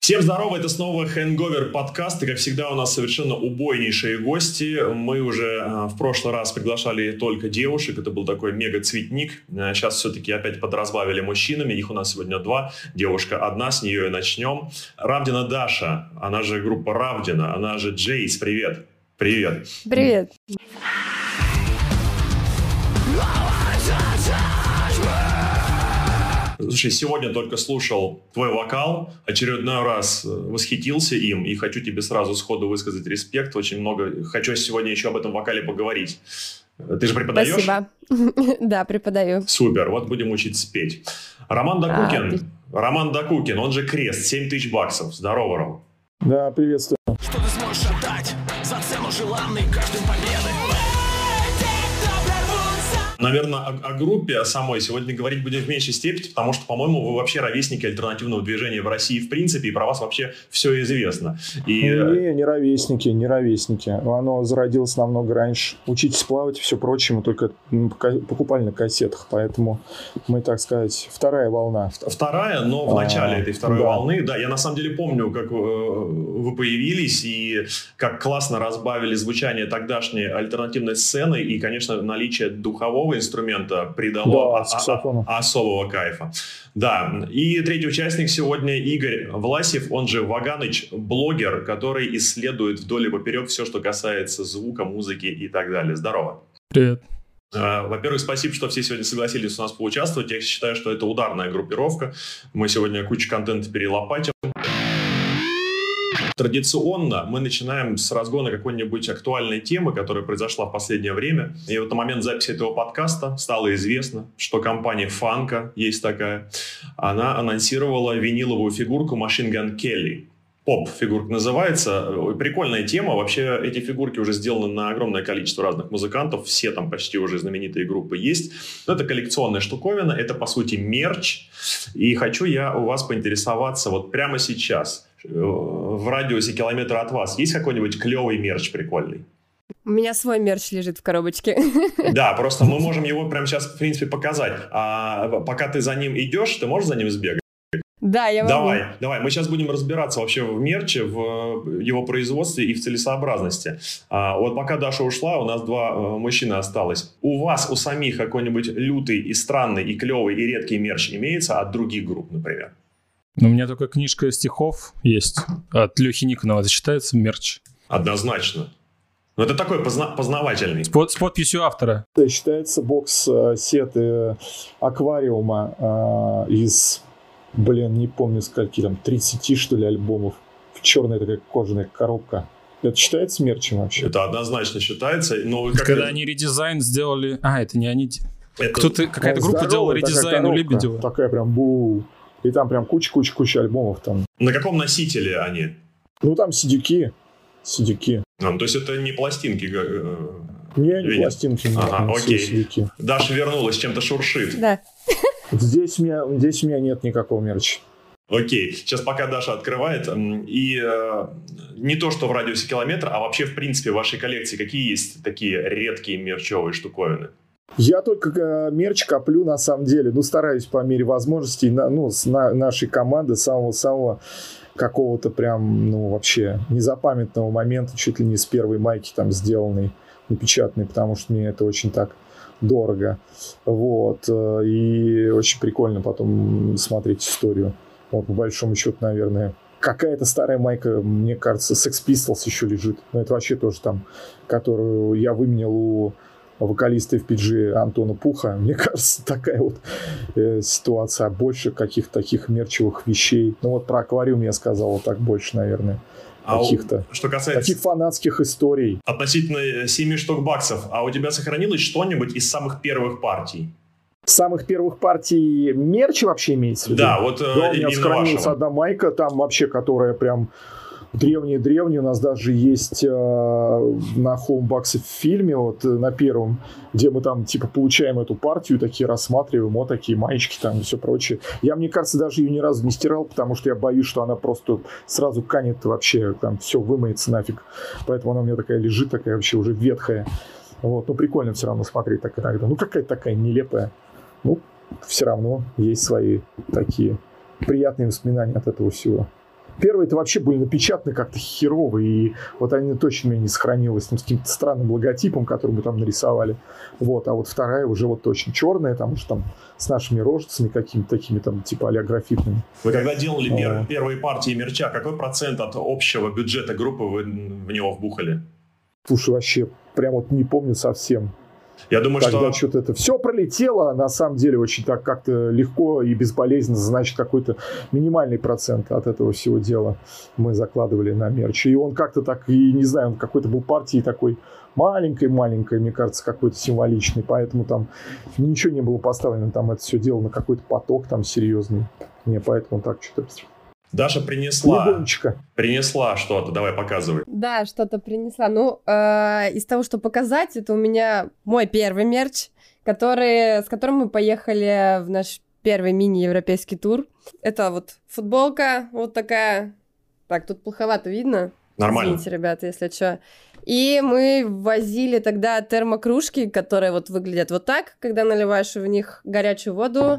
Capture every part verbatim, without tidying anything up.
Всем здорово, это снова Hangover подкаст, и как всегда у нас совершенно убойнейшие гости. Мы уже э, в прошлый раз приглашали только девушек, это был такой мега-цветник. Э, сейчас все-таки опять подразбавили мужчинами, их у нас сегодня два, девушка одна, с нее и начнем. Равдина Даша, она же группа Равдина, она же Джейс, привет. Привет. Привет. Слушай, сегодня только слушал твой вокал, очередной раз восхитился им, и хочу тебе сразу сходу высказать респект. Очень много хочу сегодня еще об этом вокале поговорить. Ты же преподаешь? Спасибо. Да, преподаю. Супер, вот будем учиться петь. Роман Докукин, а, ты... Роман Докукин, он же Крест, семь тысяч баксов. Здорово, Ром. Да, приветствую. Что ты сможешь отдать за цену желанной каждым победы? Наверное, о, о группе самой сегодня говорить будем в меньшей степени, потому что, по-моему, вы вообще ровесники альтернативного движения в России в принципе, и про вас вообще все известно. И... Не, не ровесники, не ровесники. Оно зародилось намного раньше. «Учитесь плавать» и все прочее мы только покупали на кассетах, поэтому мы, так сказать, вторая волна. Вторая, но в начале а, этой второй да. волны. Да, я на самом деле помню, как вы появились и как классно разбавили звучание тогдашней альтернативной сцены и, конечно, наличие духового инструмента придало да, о- о- особого кайфа. Да, и третий участник сегодня Игорь Власев, он же Ваганыч, блогер, который исследует вдоль и поперек все, что касается звука, музыки и так далее. Здорово. Привет. Во-первых, спасибо, что все сегодня согласились у нас поучаствовать. Я считаю, что это ударная группировка. Мы сегодня кучу контента перелопатим. Традиционно мы начинаем с разгона какой-нибудь актуальной темы, которая произошла в последнее время. И вот на момент записи этого подкаста стало известно, что компания Funko, есть такая, она анонсировала виниловую фигурку Machine Gun Kelly. Поп-фигурка называется. Прикольная тема. Вообще эти фигурки уже сделаны на огромное количество разных музыкантов. Все там почти уже знаменитые группы есть. Но это коллекционная штуковина. Это, по сути, мерч. И хочу я у вас поинтересоваться вот прямо сейчас. В радиусе километра от вас есть какой-нибудь клевый мерч прикольный? У меня свой мерч лежит в коробочке. Да, просто мы можем его прямо сейчас, в принципе, показать. А пока ты за ним идешь, ты можешь за ним сбегать? Да, я могу. Давай, давай. Мы сейчас будем разбираться вообще в мерче, в его производстве и в целесообразности. А вот пока Даша ушла, у нас два мужчины осталось. У вас, у самих, какой-нибудь лютый и странный, и клевый, и редкий мерч имеется от других групп, например? У меня только книжка стихов есть. От Лехи Никонова. Это считается мерч? Однозначно. Но это такой позна- познавательный. С, под, с подписью автора. Это считается бокс-сеты Аквариума э, из, блин, не помню, скольки там, тридцати, что ли, альбомов. В черная такая кожаная коробка. Это считается мерчем вообще? Это однозначно считается. Но как когда это... они редизайн сделали... А, это не они... Это... Кто-то, какая-то ну, группа делала редизайн у Лебедева. Такая прям бу. И там прям куча-куча-куча альбомов там. На каком носителе они? Ну, там си ди-ки. си ди-ки. А, ну, то есть это не пластинки? Не, не пластинки. Нет, ага, окей. си ди-ки. Даша вернулась, чем-то шуршит. Да. Здесь у меня, здесь у меня нет никакого мерча. Окей, сейчас пока Даша открывает. И э, не то, что в радиусе километра, а вообще, в принципе, в вашей коллекции какие есть такие редкие мерчевые штуковины? Я только мерч коплю, на самом деле, ну, стараюсь по мере возможностей, ну, с нашей команды самого-самого какого-то прям, ну, вообще незапамятного момента, чуть ли не с первой майки там сделанной, напечатанной, потому что мне это очень так дорого, вот, и очень прикольно потом смотреть историю, вот, по большому счету, наверное. Какая-то старая майка, мне кажется, Sex Pistols еще лежит, но это вообще тоже там, которую я выменил у... вокалиста эф пи джи Антона Пуха. Мне кажется, такая вот э, ситуация. Больше каких-то таких мерчевых вещей. Ну вот про аквариум я сказал вот так больше, наверное. А каких-то у... что касается... таких фанатских историй. Относительно семи штук баксов. А у тебя сохранилось что-нибудь из самых первых партий? Самых первых партий мерча вообще имеется в виду? Да, вот э, да, у меня сохранилась вашего. Одна майка там вообще, которая прям... Древние-древние, у нас даже есть э, на хоумбаксе в фильме, вот на первом, где мы там типа получаем эту партию, такие рассматриваем, вот такие маечки там и все прочее. Я, мне кажется, даже ее ни разу не стирал, потому что я боюсь, что она просто сразу канет вообще, там все вымоется нафиг. Поэтому она у меня такая лежит, такая вообще уже ветхая. Вот, ну прикольно все равно смотреть так иногда. Ну какая-то такая нелепая. Ну, все равно есть свои такие приятные воспоминания от этого всего. Первые-то вообще были напечатаны как-то херово, и вот они точно у меня не сохранилось, ну, с каким-то странным логотипом, который мы там нарисовали. Вот, а вот вторая уже вот точно черная, там уж там с нашими рожицами какими-то такими там типа а-ля графитными. Вы когда делали а... пер- первые партии мерча, какой процент от общего бюджета группы вы в него вбухали? Слушай, вообще прям вот не помню совсем. Я думаю, тогда что... что-то это все пролетело, на самом деле, очень так как-то легко и безболезненно, значит, какой-то минимальный процент от этого всего дела мы закладывали на мерч. И он как-то так, и не знаю, он какой-то был партии такой маленькой-маленькой, мне кажется, какой-то символичный, поэтому там ничего не было поставлено, там это все дело на какой-то поток там серьезный. Не, поэтому так что-то... Даша принесла, Легонечко. принесла что-то, давай показывай. Да, что-то принесла. Ну, э, из того, что показать, это у меня мой первый мерч, который, с которым мы поехали в наш первый мини-европейский тур. Это вот футболка вот такая. Так, тут плоховато видно. Нормально. Извините, ребята, если что. И мы возили тогда термокружки, которые вот выглядят вот так, когда наливаешь в них горячую воду,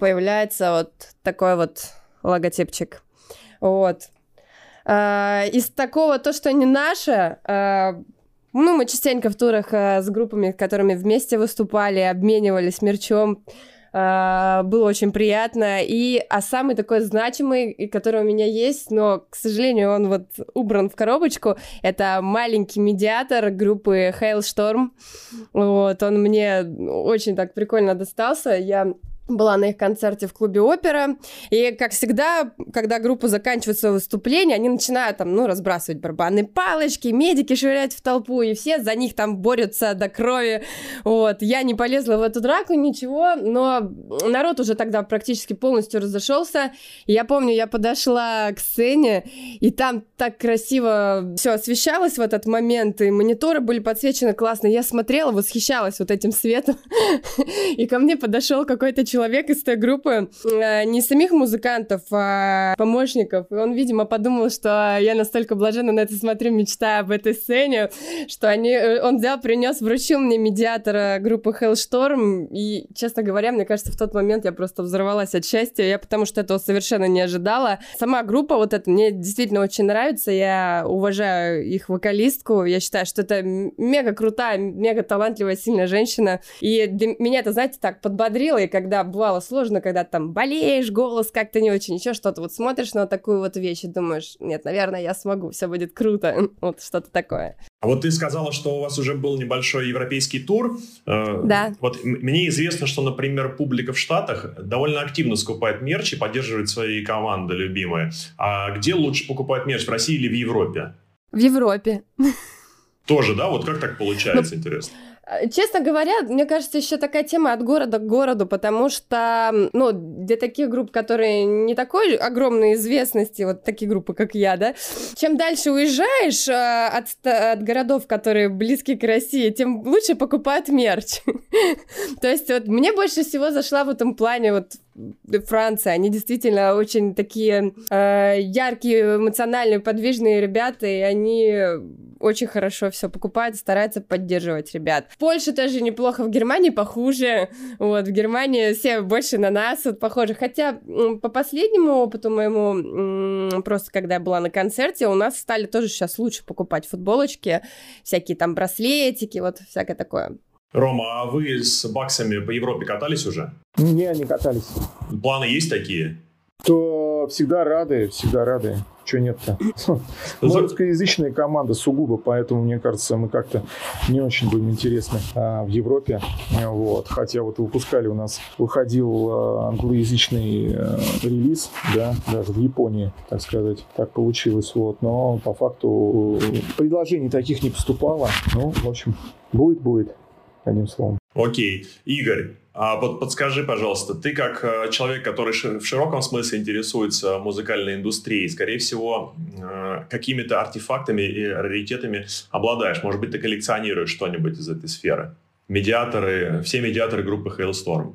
появляется вот такой вот... логотипчик. Вот. А, из такого, то, что не наше, а, ну, мы частенько в турах а, с группами, с которыми вместе выступали, обменивались мерчом, а, было очень приятно. И, а самый такой значимый, который у меня есть, но, к сожалению, он вот убран в коробочку, это маленький медиатор группы Halestorm. Вот, он мне очень так прикольно достался. Я... была на их концерте в клубе «Опера», и, как всегда, когда группа заканчивает свое выступление, они начинают там, ну, разбрасывать барабанные палочки, медики швырять в толпу, и все за них там борются до крови, вот. Я не полезла в эту драку, ничего, но народ уже тогда практически полностью разошелся, и я помню, я подошла к сцене, и там так красиво все освещалось в этот момент, и мониторы были подсвечены классно, я смотрела, восхищалась вот этим светом, и ко мне подошел какой-то человек, человек из той группы, не самих музыкантов, а помощников. И он, видимо, подумал, что я настолько блаженно на это смотрю, мечтаю об этой сцене, что они... он взял, принес, вручил мне медиатора группы Halestorm. И, честно говоря, мне кажется, в тот момент я просто взорвалась от счастья, я потому что этого совершенно не ожидала. Сама группа вот эта мне действительно очень нравится, я уважаю их вокалистку, я считаю, что это мега крутая, мега талантливая, сильная женщина. И меня это, знаете, так подбодрило, и когда бывало сложно, когда там болеешь, голос как-то не очень, еще что-то, вот смотришь на такую вот вещь и думаешь, нет, наверное, я смогу, все будет круто, вот что-то такое. А вот ты сказала, что у вас уже был небольшой европейский тур. Да. Вот мне известно, что, например, публика в Штатах довольно активно скупает мерч и поддерживает свои команды любимые. А где лучше покупать мерч, в России или в Европе? В Европе. Тоже, да? Вот как так получается, ну, интересно? Честно говоря, мне кажется, еще такая тема от города к городу, потому что, ну, для таких групп, которые не такой огромной известности, вот такие группы, как я, да, чем дальше уезжаешь э, от, от городов, которые близки к России, тем лучше покупают мерч. То есть вот мне больше всего зашла в этом плане вот Франция. Они действительно очень такие э, яркие, эмоциональные, подвижные ребята, и они очень хорошо все покупают, стараются поддерживать ребят. В Польше тоже неплохо, в Германии похуже. Вот, в Германии все больше на нас вот похожи. Хотя по последнему опыту моему, м- просто когда я была на концерте, у нас стали тоже сейчас лучше покупать футболочки, всякие там браслетики, вот всякое такое. Рома, а вы с баксами по Европе катались уже? Не, не катались. Планы есть такие? То всегда рады, всегда рады. Чего нет-то? Мы русскоязычная команда сугубо, поэтому, мне кажется, мы как-то не очень будем интересны а, в Европе. Вот. Хотя вот выпускали у нас, выходил а, англоязычный а, релиз, да, даже в Японии, так сказать, так получилось. Вот. Но по факту предложений таких не поступало. Ну, в общем, будет-будет, одним словом. Окей. Игорь, а под, подскажи, пожалуйста, ты как человек, который в широком смысле интересуется музыкальной индустрией, скорее всего, какими-то артефактами и раритетами обладаешь. Может быть, ты коллекционируешь что-нибудь из этой сферы? Медиаторы, все медиаторы группы Halestorm.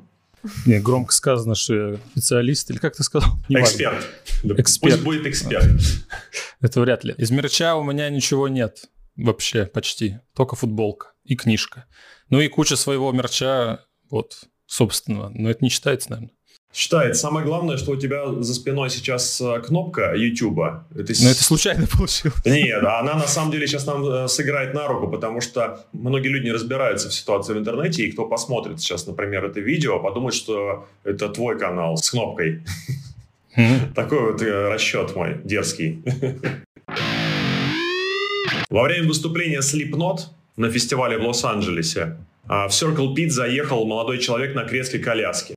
Не, громко сказано, что я специалист, или как ты сказал? Эксперт. Эксперт. Пусть будет эксперт. Это вряд ли. Из мерча у меня ничего нет. Вообще, почти. Только футболка и книжка. Ну и куча своего мерча, вот, собственного. Но это не считается, наверное. Считает. Самое главное, что у тебя за спиной сейчас кнопка Ютуба. Это... Но это случайно получилось. Нет, она на самом деле сейчас нам сыграет на руку, потому что многие люди не разбираются в ситуации в интернете, и кто посмотрит сейчас, например, это видео, подумает, что это твой канал с кнопкой. Такой вот расчет мой дерзкий. Во время выступления Slipknot на фестивале в Лос-Анджелесе в Circle Pit заехал молодой человек на кресле коляски.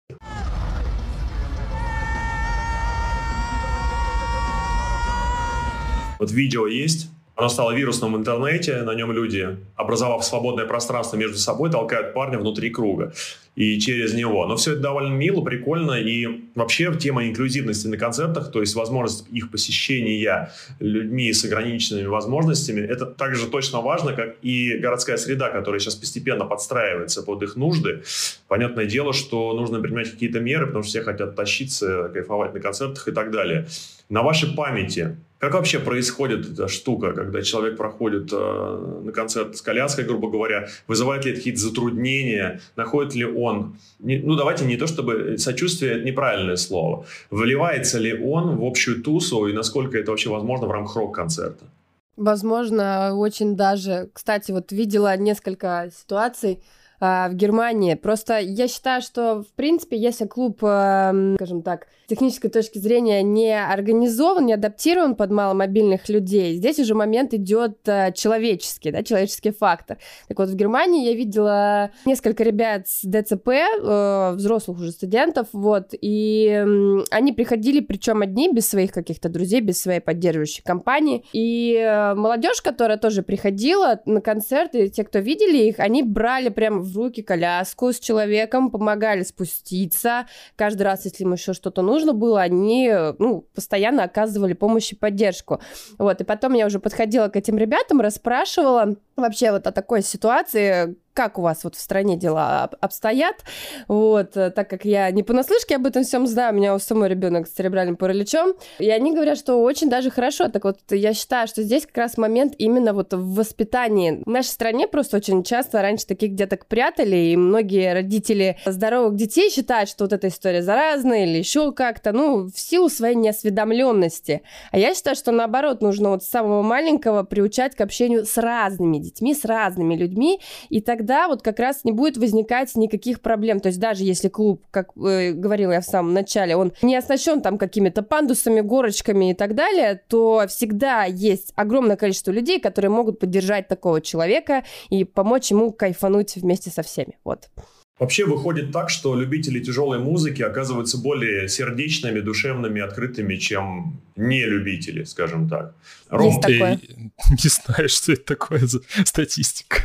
Вот видео есть, оно стало вирусным в интернете, на нем люди, образовав свободное пространство между собой, толкают парня внутри круга и через него. Но все это довольно мило, прикольно, и вообще тема инклюзивности на концертах, то есть возможность их посещения людьми с ограниченными возможностями, это также точно важно, как и городская среда, которая сейчас постепенно подстраивается под их нужды. Понятное дело, что нужно принимать какие-то меры, потому что все хотят тащиться, кайфовать на концертах и так далее. На вашей памяти, как вообще происходит эта штука, когда человек проходит э, на концерт с коляской, грубо говоря, вызывает ли это какие-то затруднения, находит ли он, не, ну давайте не то чтобы сочувствие, это неправильное слово, вливается ли он в общую тусу и насколько это вообще возможно в рамках рок-концерта? Возможно, очень даже. Кстати, вот видела несколько ситуаций в Германии. Просто я считаю, что, в принципе, если клуб, скажем так, с технической точки зрения не организован, не адаптирован под маломобильных людей, здесь уже момент идет человеческий, да, человеческий фактор. Так вот, в Германии я видела несколько ребят с дэ цэ пэ, взрослых уже студентов, вот, и они приходили, причем одни, без своих каких-то друзей, без своей поддерживающей компании, и молодежь, которая тоже приходила на концерты, те, кто видели их, они брали прям в руки коляску с человеком, помогали спуститься. Каждый раз, если им еще что-то нужно было, они, ну, постоянно оказывали помощь и поддержку. Вот, и потом я уже подходила к этим ребятам, расспрашивала вообще вот о такой ситуации, как у вас вот в стране дела обстоят, вот, так как я не понаслышке об этом всем знаю, у меня у самой ребенок с церебральным параличом, и они говорят, что очень даже хорошо. Так вот, я считаю, что здесь как раз момент именно вот в воспитании. В нашей стране просто очень часто раньше таких деток прятали, и многие родители здоровых детей считают, что вот эта история заразная или еще как-то, ну, в силу своей неосведомленности. А я считаю, что наоборот, нужно вот с самого маленького приучать к общению с разными детьми, с разными людьми, и так тогда вот как раз не будет возникать никаких проблем. То есть даже если клуб, как э, говорила я в самом начале, он не оснащен там какими-то пандусами, горочками и так далее, то всегда есть огромное количество людей, которые могут поддержать такого человека и помочь ему кайфануть вместе со всеми. Вот. Вообще выходит так, что любители тяжелой музыки оказываются более сердечными, душевными, открытыми, чем нелюбители, скажем так. Ром, есть такое. Не знаю, что это такое за статистика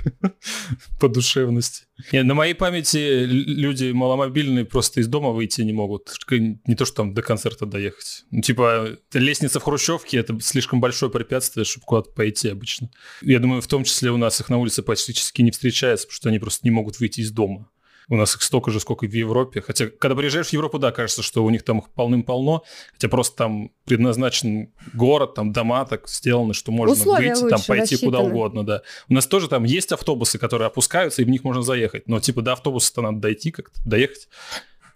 по душевности. Не, на моей памяти люди маломобильные просто из дома выйти не могут. Не то, что там до концерта доехать. Ну, типа, лестница в хрущевке — это слишком большое препятствие, чтобы куда-то пойти обычно. Я думаю, в том числе у нас их на улице практически не встречается, потому что они просто не могут выйти из дома. У нас их столько же, сколько и в Европе. Хотя, когда приезжаешь в Европу, да, кажется, что у них там их полным-полно. Хотя просто там предназначен город, там дома так сделаны, что можно условия выйти, лучше, там пойти рассчитаны. Куда угодно, да. У нас тоже там есть автобусы, которые опускаются, и в них можно заехать. Но типа до автобуса-то надо дойти как-то, доехать.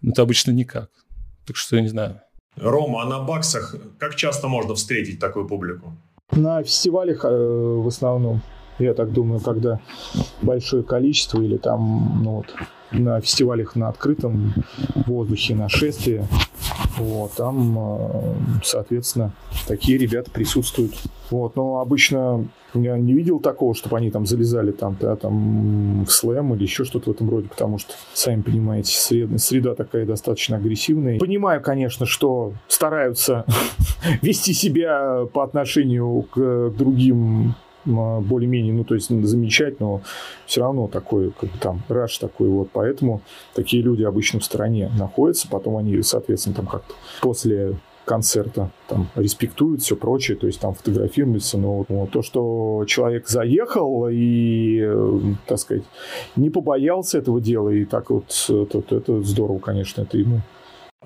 Но это обычно никак. Так что я не знаю. Рома, а на баксах как часто можно встретить такую публику? На фестивалях э, в основном. Я так думаю, когда большое количество или там, ну вот, на фестивалях на открытом воздухе, на шествии, вот, там, соответственно, такие ребята присутствуют. Вот, но обычно я не видел такого, чтобы они там залезали там, да, там, в слэм или еще что-то в этом роде, потому что, сами понимаете, среда, среда такая достаточно агрессивная. Понимаю, конечно, что стараются вести себя по отношению к другим более-менее, ну, то есть замечать, но все равно такой, как бы там, раш такой, вот, поэтому такие люди обычно в стороне находятся, потом они, соответственно, там как-то после концерта там респектуют, все прочее, то есть там фотографируются, но вот, то, что человек заехал и, так сказать, не побоялся этого дела, и так вот, это, это здорово, конечно, это ему.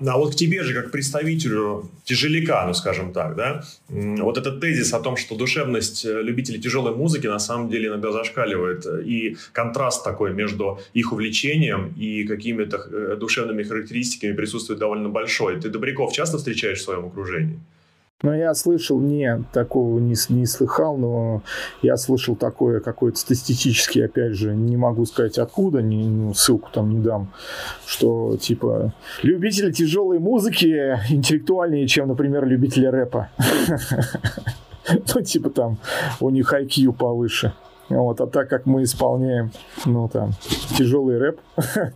А вот к тебе же, как представителю тяжеляка, ну скажем так, да, вот этот тезис о том, что душевность любителей тяжелой музыки на самом деле иногда зашкаливает, и контраст такой между их увлечением и какими-то душевными характеристиками присутствует довольно большой. Ты добряков часто встречаешь в своем окружении? Ну, я слышал, не, такого не, не слыхал, но я слышал такое какое-то статистически, опять же, не могу сказать откуда, не, ну, ссылку там не дам, что, типа, любители тяжелой музыки интеллектуальнее, чем, например, любители рэпа. Ну, типа, там, у них ай кью повыше. Вот, а так как мы исполняем, ну, там, тяжелый рэп,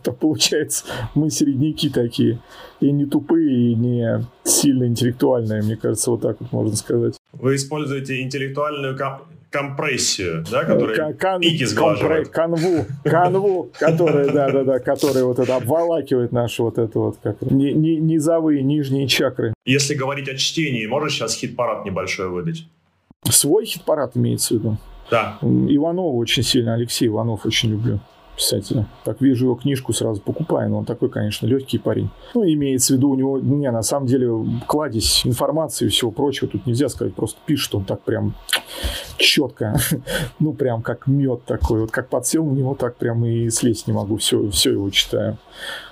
то, получается, мы середняки такие. И не тупые, и не сильно интеллектуальные, мне кажется, вот так вот можно сказать. Вы используете интеллектуальную комп- компрессию, да, которая Кон- пики сглаживает. Компре- канву, канву, которая, да-да-да, которая вот это обволакивает наши вот это вот, как низовые, нижние чакры. Если говорить о чтении, можешь сейчас хит-парад небольшой выдать? Свой хит-парад имеется в виду? Да. Иванова очень сильно, Алексей Иванов очень люблю, писателя. Так вижу его книжку, сразу покупаю, но он такой, конечно, легкий парень. Ну, имеется в виду, у него, не, на самом деле, кладезь информации и всего прочего, тут нельзя сказать, просто пишет он так прям четко, ну, прям как мед такой, вот как подсел на него, так прям и слезть не могу, все, все его читаю.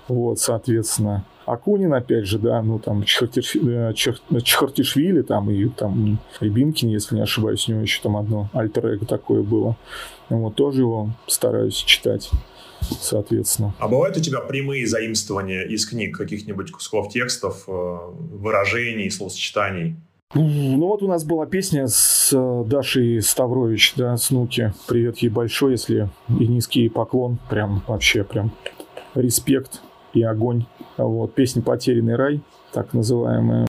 Вот, соответственно, Акунин, опять же, да, ну, там, Чхартишвили, Чхар... Чхартишвили там, и там Рябинкин, если не ошибаюсь, у него еще там одно альтер-эго такое было. Вот, тоже его стараюсь читать, соответственно. А бывают у тебя прямые заимствования из книг, каких-нибудь кусков текстов, выражений, словосочетаний? Ну, вот у нас была песня с Дашей Ставрович, да, с Нуки. Привет ей большой, если и низкий поклон, прям вообще, прям респект и огонь. Вот, песня «Потерянный рай», так называемая.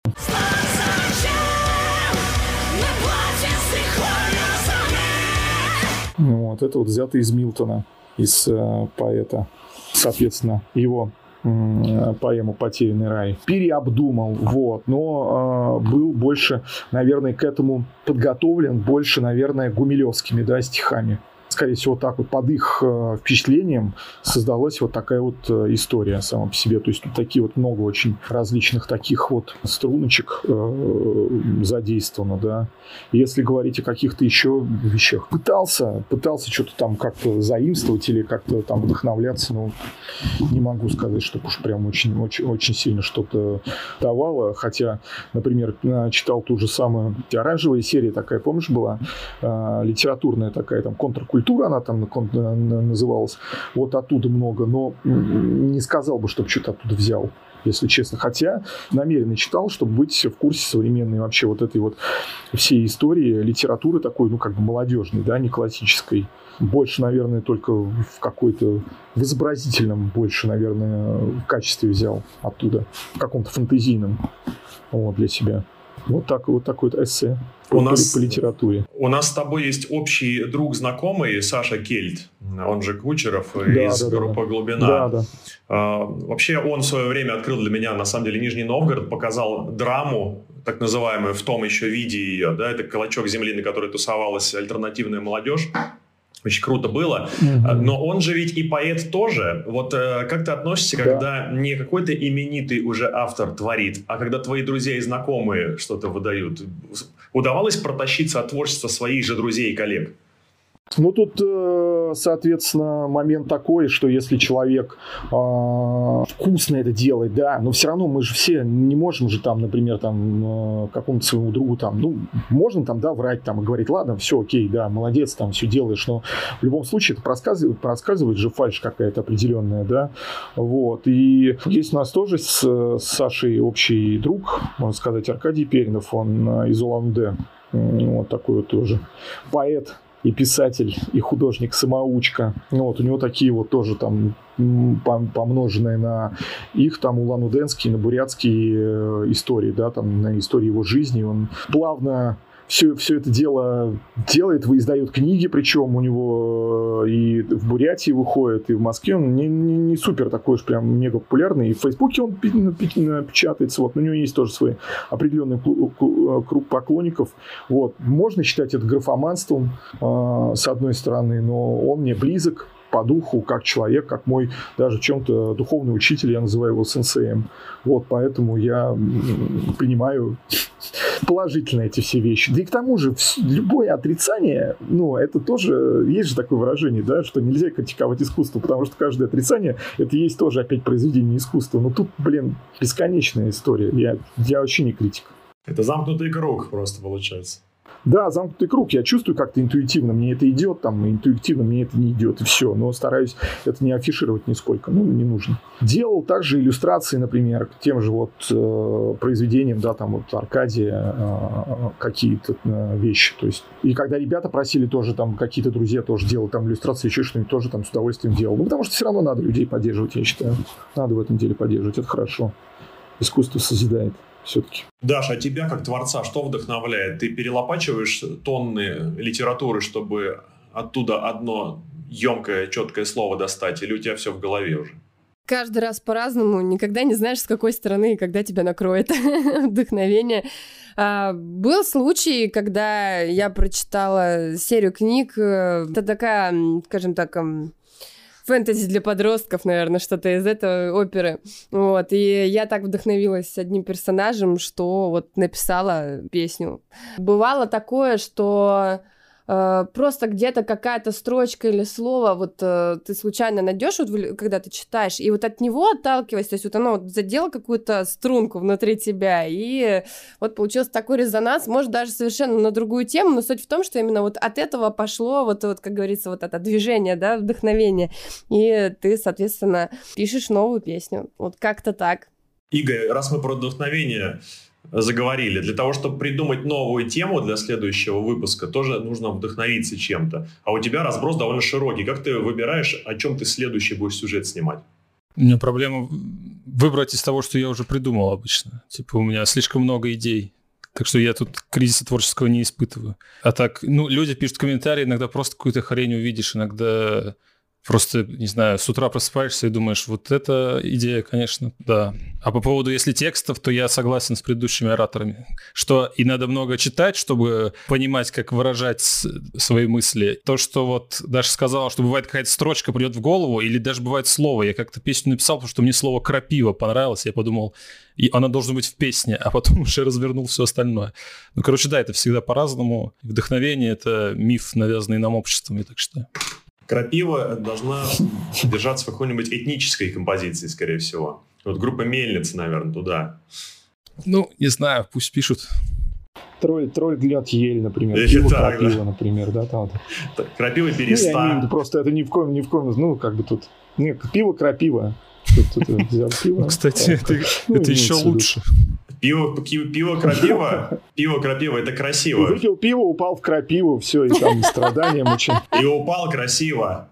Вот, это вот взято из Милтона, из э, поэта, соответственно, его э, поэму «Потерянный рай». Переобдумал, вот, но э, был больше, наверное, к этому подготовлен, больше, наверное, гумилёвскими, да, стихами. Скорее всего, так вот под их впечатлением создалась вот такая вот история сама по себе. То есть тут такие вот много очень различных таких вот струночек задействовано, да. Если говорить о каких-то еще вещах. Пытался, пытался что-то там как-то заимствовать или как-то там вдохновляться, но не могу сказать, что уж прям очень, очень, очень сильно что-то давало. Хотя, например, читал ту же самую «Оранжевая серия», такая, помнишь, была? Литературная такая, там, контркультура. Культура, она там называлась, вот оттуда много, но не сказал бы, чтобы что-то оттуда взял, если честно. Хотя намеренно читал, чтобы быть в курсе современной вообще вот этой вот всей истории литературы такой, ну, как бы молодежной, да, не классической. Больше, наверное, только в какой-то, в изобразительном больше, наверное, в качестве взял оттуда, в каком-то фэнтезийном, вот, для себя. Вот, так, вот такое вот эссе у нас, по литературе. У нас с тобой есть общий друг, знакомый, Саша Кельт, он же Кучеров, да, из да, группы да. «Глубина». Да, да. А, вообще он в свое время открыл для меня, на самом деле, Нижний Новгород, показал драму, так называемую, в том еще виде ее. Да, это «Клочок земли», на которой тусовалась альтернативная молодежь. Очень круто было, mm-hmm. но он же ведь и поэт тоже. Вот э, как ты относишься, да. когда не какой-то именитый уже автор творит, а когда твои друзья и знакомые что-то выдают? Удавалось протащиться от творчества своих же друзей и коллег? Ну, тут, соответственно, момент такой, что если человек э, вкусно это делает, да, но все равно мы же все не можем же там, например, там, какому-то своему другу там, ну, можно там, да, врать там и говорить, ладно, все, окей, да, молодец, там, все делаешь, но в любом случае это просказывает, просказывает же фальшь какая-то определенная, да, вот, и есть у нас тоже с, с Сашей общий друг, можно сказать, Аркадий Перинов, он из Улан-Удэ, вот такой вот тоже поэт, и писатель, и художник-самоучка. Ну, вот у него такие вот тоже там помноженные на их там улан-удэнские, на бурятские истории, да, там на истории его жизни. Он плавно все, все это дело делает, издает книги, причем у него и в Бурятии выходит, и в Москве. Он не, не, не супер такой уж прям мега популярный. И в Фейсбуке он печатается. Вот. У него есть тоже свой определенный круг поклонников. Вот. Можно считать это графоманством, с одной стороны, но он мне близок. по духу, как человек, как мой даже чем-то духовный учитель, я называю его сенсеем. Вот, поэтому я принимаю положительно эти все вещи. Да и к тому же любое отрицание, ну, это тоже, есть же такое выражение, да, что нельзя критиковать искусство, потому что каждое отрицание, это есть тоже опять произведение искусства. Но тут, блин, бесконечная история. Я, я вообще не критик. Это замкнутый круг просто получается. Да, замкнутый круг. Я чувствую как-то интуитивно, мне это идет, там, интуитивно мне это не идет, и все. Но стараюсь это не афишировать нисколько, ну, не нужно. Делал также иллюстрации, например, к тем же вот э, произведениям, да, там вот Аркадия, э, какие-то э, вещи. То есть, и когда ребята просили тоже там, какие-то друзья тоже делать там иллюстрации, еще что-нибудь, тоже там с удовольствием делал. Ну, потому что все равно надо людей поддерживать, я считаю. Надо в этом деле поддерживать, это хорошо. Искусство созидает. Все-таки. Даша, а тебя как творца что вдохновляет? Ты перелопачиваешь тонны литературы, чтобы оттуда одно емкое, четкое слово достать, или у тебя все в голове уже? Каждый раз по-разному, никогда не знаешь, с какой стороны и когда тебя накроет вдохновение. А, был случай, когда я прочитала серию книг, это такая, скажем так... фэнтези для подростков, наверное, что-то из этой оперы. Вот. И я так вдохновилась одним персонажем, что вот написала песню. Бывало такое, что э, просто где-то какая-то строчка или слово вот э, ты случайно найдешь, вот, когда ты читаешь, и вот от него отталкиваясь, то есть вот оно вот задело какую-то струнку внутри тебя, и вот получился такой резонанс, может, даже совершенно на другую тему, но суть в том, что именно вот от этого пошло вот, вот как говорится, вот это движение, да, вдохновение, и ты, соответственно, пишешь новую песню. Вот как-то так. Игорь, раз мы про вдохновение... заговорили. Для того, чтобы придумать новую тему для следующего выпуска, тоже нужно вдохновиться чем-то. А у тебя разброс довольно широкий. Как ты выбираешь, о чем ты следующий будешь сюжет снимать? У меня проблема выбрать из того, что я уже придумал обычно. Типа у меня слишком много идей. Так что я тут кризиса творческого не испытываю. А так, ну, люди пишут комментарии, иногда просто какую-то хрень увидишь, иногда... Просто, не знаю, с утра просыпаешься и думаешь, вот эта идея, конечно, да. А по поводу, если текстов, то я согласен с предыдущими ораторами, что и надо много читать, чтобы понимать, как выражать свои мысли. То, что вот Даша сказала, что бывает какая-то строчка придет в голову, или даже бывает слово. Я как-то песню написал, потому что мне слово «крапива» понравилось, я подумал, и она должна быть в песне, а потом уже развернул все остальное. Ну, короче, да, это всегда по-разному. Вдохновение – это миф, навязанный нам обществом, я так считаю. Крапива должна держаться в какой-нибудь этнической композиции, скорее всего. Вот группа «Мельница», наверное, туда. Ну, не знаю, пусть пишут. Тролль, тролль глядь ель, например. Пиво, так, крапива, да. Например, да, там. Вот. Крапива переста. Ну, просто это ни в коем, ни в коем, ну, как бы тут... Нет, пиво, крапива. Тут, тут взял пиво. Кстати, это, ну, это еще лучше. Пиво, пиво, крапива, пиво, крапива, это красиво. Выпил пиво, упал в крапиву, все, и там страдания мучили. И упал красиво.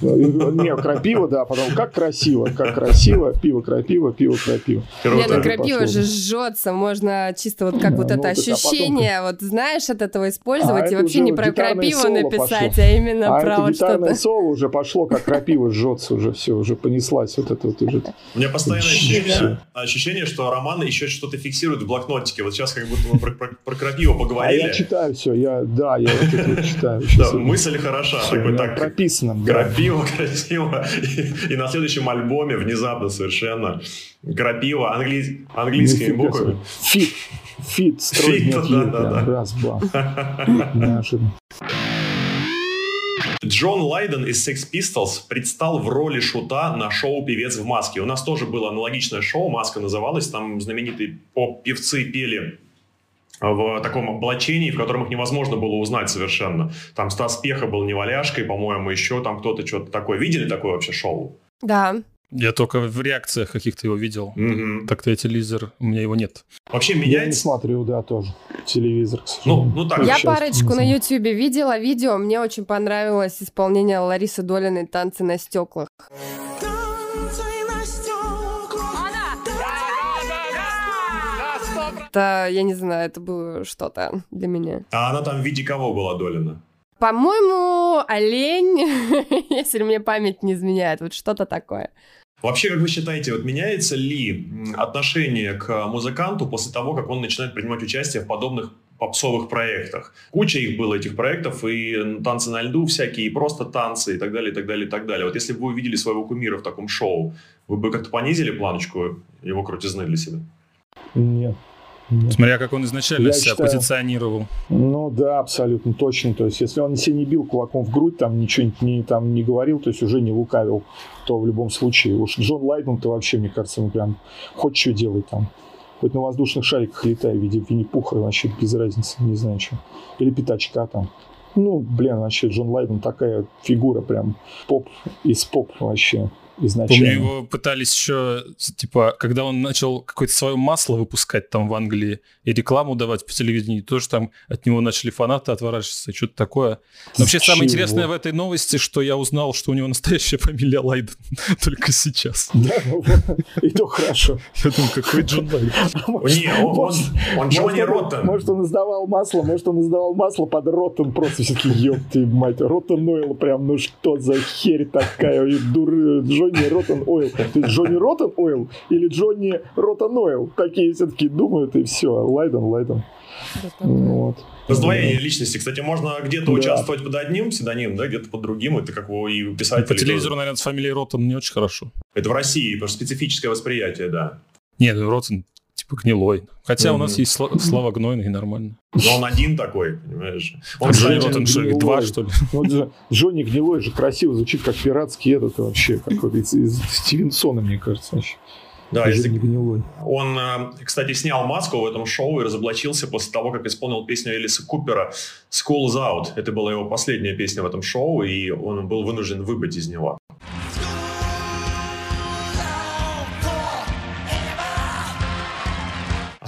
Не, крапива, да, потом как красиво, как красиво, пиво, крапива, пиво, крапива. Не, ну крапива же жжется, можно чисто вот как вот это ощущение, вот знаешь, от этого использовать и вообще не про крапиву написать, а именно про вот что-то. А это гитарное соло уже пошло, как крапива жжется уже, все, уже понеслась вот это вот уже. У меня постоянное ощущение, что Роман еще что-то фиксирует в блокнотике, вот сейчас как будто мы про крапиву поговорили. А я читаю все, я, да, я вот читаю. Мысль хороша, такой так. Прописано, крапива, красиво. И, и на следующем альбоме внезапно совершенно крапива англи... английскими буквами. Фит. Фит. Фит, да-да-да. Раз, бах. Неожиданно. Джон Лайден из Sex Pistols предстал в роли шута на шоу «Певец в маске». У нас тоже было аналогичное шоу, «Маска» называлась. Там знаменитые поп-певцы пели в таком облачении, в котором их невозможно было узнать совершенно. Там Стас Пьеха был неваляшкой, по-моему, еще там кто-то что-то такое. Видели такое вообще шоу? Да. Я только в реакциях каких-то его видел. Mm-hmm. Так-то я телевизор, у меня его нет. Вообще меняется... Я не смотрю, да, тоже телевизор. Ну, ну, так, я сейчас, парочку на Ютьюбе видела видео. Мне очень понравилось исполнение Ларисы Долиной «Танцы на стеклах». Это, я не знаю, это было что-то для меня. А она там в виде кого была Долина? По-моему, олень, если мне память не изменяет, вот что-то такое. Вообще, как вы считаете, вот меняется ли отношение к музыканту после того, как он начинает принимать участие в подобных попсовых проектах. Куча их было, этих проектов, и танцы на льду всякие, и просто танцы, и так далее, и так далее, и так далее. Вот если бы вы увидели своего кумира в таком шоу, вы бы как-то понизили планочку его крутизны для себя? Нет. Нет. Смотря как он изначально я себя считаю, позиционировал. Ну да, абсолютно точно. То есть, если он себе не бил кулаком в грудь, там ничего не, там, не говорил, то есть уже не лукавил, то в любом случае. Уж Джон Лайден-то вообще, мне кажется, он прям хоть что делай там. Хоть на воздушных шариках летай в виде Винни-Пуха, вообще без разницы, не знаю что. Или пятачка там. Ну, блин, вообще Джон Лайден такая фигура прям поп из поп вообще. Изначально. Помню, его пытались еще, типа, когда он начал какое-то свое масло выпускать там в Англии и рекламу давать по телевидению, тоже там от него начали фанаты отворачиваться, что-то такое. Но вообще самое интересное в этой новости, что я узнал, что у него настоящая фамилия Лайден только сейчас. Да, и то хорошо. Я думаю, какой Джон Лайден? Он Джонни Роттен. Может, он издавал масло, может, он издавал масло под Роттен просто все-таки, ёб ты, мать, Роттен Ойл прям, ну что за херь такая, дура, Джонни Джонни Роттен Ойл. То есть Джонни Роттен Ойл или Джонни Роттен Ойл. Такие все-таки думают, и все. Лайден, Лайден. Вот. Раздвоение личности. Кстати, можно где-то да. участвовать под одним псевдонимом, да, где-то под другим. Это как его и писатель. По телевизору, тоже. Наверное, с фамилией Роттен не очень хорошо. Это в России, потому что специфическое восприятие, да. Нет, Роттен типа гнилой. Хотя mm-hmm. у нас есть слова, слова гнойные, и нормально. Но он один такой, понимаешь? Он, кстати, Джонни Роттен что, их два, что ли? Вот, Джонни гнилой же красиво звучит, как пиратский этот вообще, какой-то из, из Стивенсона, мне кажется, вообще. Да, если... гнилой. Он, кстати, снял маску в этом шоу и разоблачился после того, как исполнил песню Элиса Купера «School's Out». Это была его последняя песня в этом шоу, и он был вынужден выбыть из него.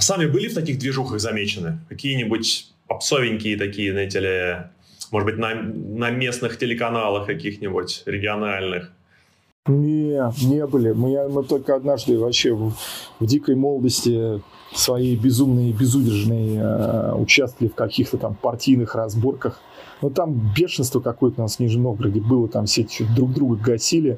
Сами были в таких движухах замечены? Какие-нибудь попсовенькие такие, знаете ли, может быть, на, на местных телеканалах каких-нибудь региональных? Не, не были. Мы, мы только однажды вообще в, в дикой молодости свои безумные, безудержные э, участвовали в каких-то там партийных разборках. Но там бешенство какое-то у нас в Нижнем Новгороде было, там все друг друга гасили.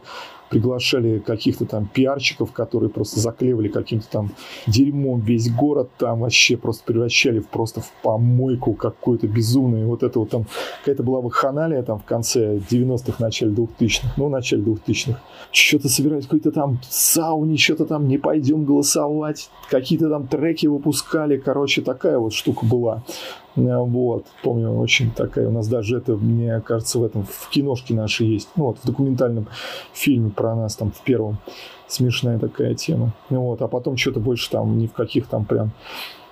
Приглашали каких-то там пиарщиков, которые просто заклеивали каким-то там дерьмом весь город, там вообще просто превращали в, просто в помойку какую-то безумную. И вот это вот там какая-то была вакханалия там в конце девяностых, начале двухтысячных, ну, начале двухтысячных. Что-то собирались, какой-то там сауни, что-то там не пойдем голосовать, какие-то там треки выпускали, короче, такая вот штука была. Вот, помню, очень такая. У нас даже это, мне кажется, в этом в киношке нашей есть. Ну вот, в документальном фильме про нас там в первом. Смешная такая тема. Вот, а потом что-то больше там ни в каких там прям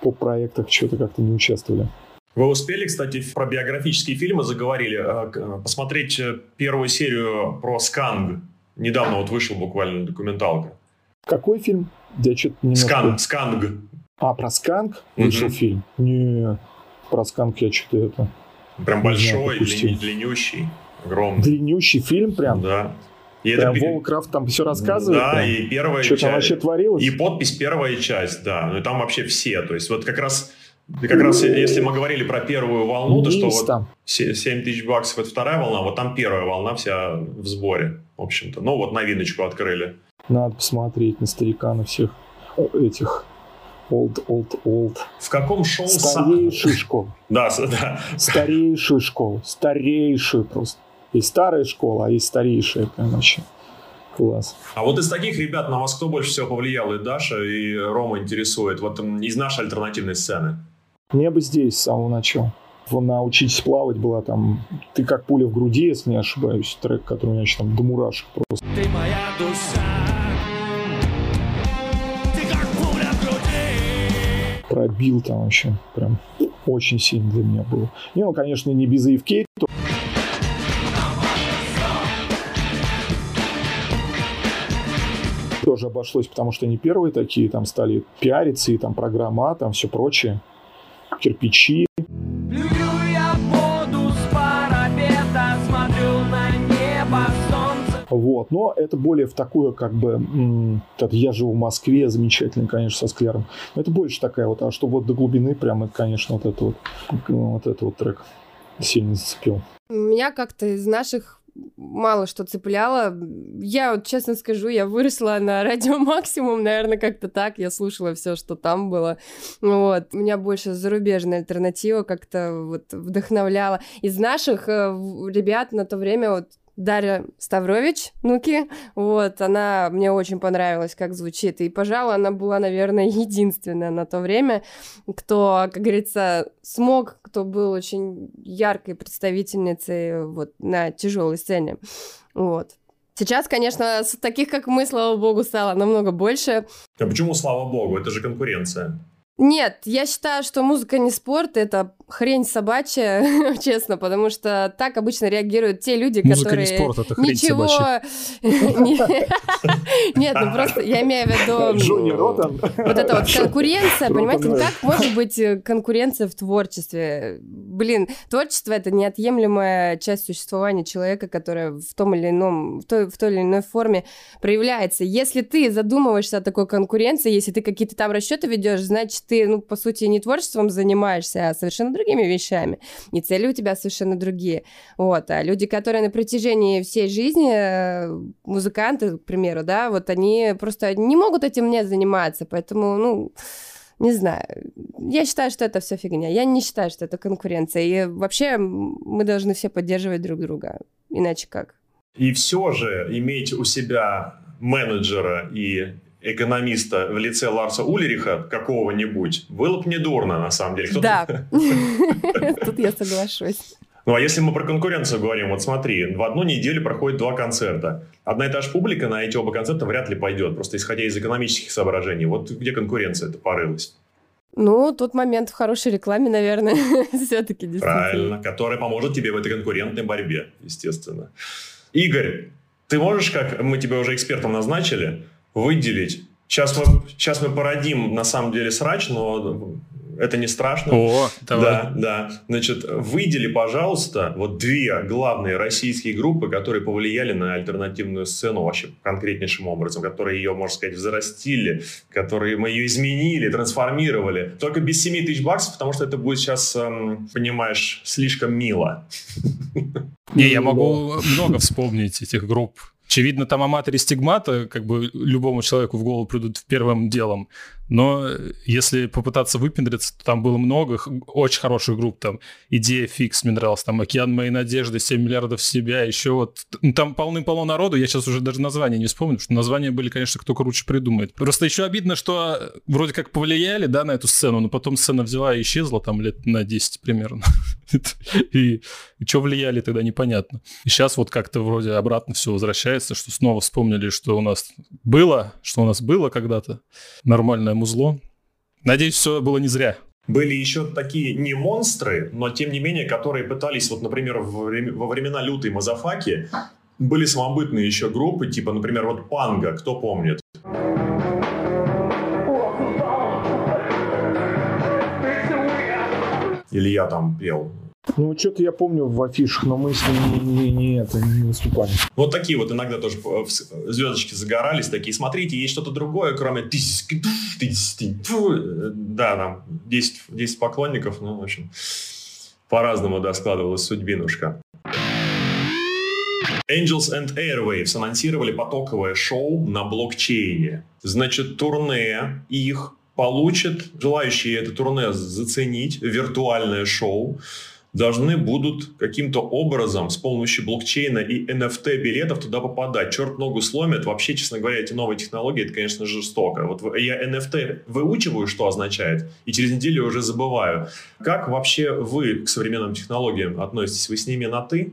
поп-проектах что-то как-то не участвовали. Вы успели, кстати, про биографические фильмы заговорили, посмотреть первую серию про Сканг? Недавно вот вышел буквально документалка. Какой фильм? Я что-то не Сканг, Сканг. А, про Сканг вышел угу. фильм? Не... Про Сканг я что-то это... Прям большой, длин, длиннющий, огромный. Длиннющий фильм прям? Да. И прям это... Вова Крафт там все рассказывает? Да, прям. И первая что часть. Что там вообще творилось? И подпись «Первая часть», да. Ну и там вообще все. То есть вот как раз, как раз если мы говорили про первую волну, то что вот семь тысяч баксов – это вторая волна, вот там первая волна вся в сборе, в общем-то. Ну вот новиночку открыли. Надо посмотреть на старика, на всех этих... Old, old, old. В каком шоу? Старейшую школу. Да, да. Старейшую школу. Старейшую просто. И старая школа, а и старейшая, короче. Класс. А вот из таких ребят на вас кто больше всего повлиял? И Даша, и Рома интересует. Вот из нашей альтернативной сцены. Мне бы здесь с самого начала. Она «Учитесь плавать» была там. Ты как пуля в груди, если не ошибаюсь. Трек, который у меня еще там до мурашек просто. Ты моя душа. Пробил там вообще прям очень сильно для меня было. Не, ну, конечно, не без Ивкей. То... Тоже обошлось, потому что не первые такие, там стали пиариться, и там программа, там все прочее. Кирпичи. Плюю я воду с парапета, смотрю на небо, солнце. Вот, но это более в такую, как бы... М- Я живу в Москве, замечательно, конечно, со Скляром. Но это больше такая вот, а что вот до глубины, прямо, конечно, вот этот вот, вот, это вот трек сильно зацепил. Меня как-то из наших мало что цепляло. Я вот честно скажу, я выросла на радио «Максимум», наверное, как-то так. Я слушала все, что там было. Вот. У меня больше зарубежная альтернатива как-то вот вдохновляла. Из наших ребят на то время вот Дарья Ставрович, Нуки, вот, она мне очень понравилась, как звучит, и, пожалуй, она была, наверное, единственная на то время, кто, как говорится, смог, кто был очень яркой представительницей вот на тяжелой сцене, вот. Сейчас, конечно, таких, как мы, слава богу, стало намного больше. А почему слава богу? Это же конкуренция. Нет, я считаю, что музыка не спорт, это хрень собачья, честно, потому что так обычно реагируют те люди, музыка которые... Музыка не спорт, это хрень ничего... собачья. Нет, ну просто я имею в виду... Джонни Роттен. Вот это вот конкуренция, понимаете, как может быть конкуренция в творчестве? Блин, творчество — это неотъемлемая часть существования человека, которая в том или ином, в той или иной форме проявляется. Если ты задумываешься о такой конкуренции, если ты какие-то там расчеты ведешь, значит, ты, ну, по сути, не творчеством занимаешься, а совершенно другими вещами. И цели у тебя совершенно другие. Вот. А люди, которые на протяжении всей жизни, музыканты, к примеру, да, вот они просто не могут этим не заниматься. Поэтому, ну, не знаю. Я считаю, что это все фигня. Я не считаю, что это конкуренция. И вообще мы должны все поддерживать друг друга. Иначе как? И все же иметь у себя менеджера и... экономиста в лице Ларса Ульриха какого-нибудь, было бы недурно, на самом деле. Кто-то... Да, тут я соглашусь. Ну, а если мы про конкуренцию говорим, вот смотри, в одну неделю проходит два концерта. Одна и та же публика на эти оба концерта вряд ли пойдет, просто исходя из экономических соображений. Вот где конкуренция-то порылась? Ну, тут момент в хорошей рекламе, наверное, все-таки действительно. Правильно, которая поможет тебе в этой конкурентной борьбе, естественно. Игорь, ты можешь, как мы тебя уже экспертом назначили, выделить. Сейчас мы, сейчас мы породим, на самом деле, срач, но это не страшно. О, давай. Да, да. Значит, выдели, пожалуйста, вот две главные российские группы, которые повлияли на альтернативную сцену вообще конкретнейшим образом, которые ее, можно сказать, взрастили, которые мы ее изменили, трансформировали. Только без семь тысяч баксов, потому что это будет сейчас, понимаешь, слишком мило. Не, я могу много вспомнить этих групп. Очевидно, там аматори стигмата, как бы любому человеку в голову придут первым делом. Но если попытаться выпендриться, то там было много очень хороших групп. Там «Идея», «Фикс», «Минералс», там «Океан моей надежды», семь миллиардов себя, еще вот... Там полным-полно народу, я сейчас уже даже названия не вспомню, потому что названия были, конечно, кто круче придумает. Просто еще обидно, что вроде как повлияли, да, на эту сцену, но потом сцена взяла и исчезла там лет на десять примерно. И что влияли тогда, непонятно. И сейчас вот как-то вроде обратно все возвращается, что снова вспомнили, что у нас было, что у нас было когда-то. Нормальное музло. Надеюсь, все было не зря. Были еще такие не монстры, но тем не менее, которые пытались, вот, например, во времена лютой мазафаки были самобытные еще группы, типа, например, вот «Панга», кто помнит? Или я там пел. Ну, что-то я помню в афишах, но мы с ним не, не, не, это, не выступали. Вот такие вот иногда тоже звездочки загорались, такие, смотрите, есть что-то другое, кроме... Да, там десять, десять поклонников, ну, в общем, по-разному, да, складывалась судьбинушка. Angels and Airwaves анонсировали потоковое шоу на блокчейне. Значит, турне их получат, желающие это турне заценить, виртуальное шоу, должны будут каким-то образом с помощью блокчейна и эн эф ти-билетов туда попадать. Черт ногу сломит. Вообще, честно говоря, эти новые технологии, это, конечно, жестоко. Вот я эн эф ти выучиваю, что означает, и через неделю уже забываю. Как вообще вы к современным технологиям относитесь? Вы с ними на «ты»?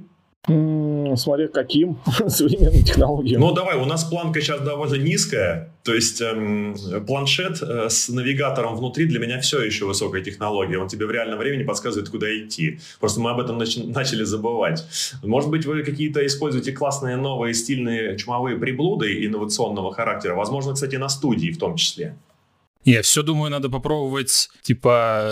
Смотря каким современным технологиям. Ну, давай, у нас планка сейчас довольно низкая. То есть эм, планшет э, с навигатором внутри для меня все еще высокая технология. Он тебе в реальном времени подсказывает, куда идти. Просто мы об этом нач- начали забывать. Может быть, вы какие-то используете классные, новые, стильные, чумовые приблуды инновационного характера. Возможно, кстати, на студии в том числе. Я все думаю, надо попробовать, типа...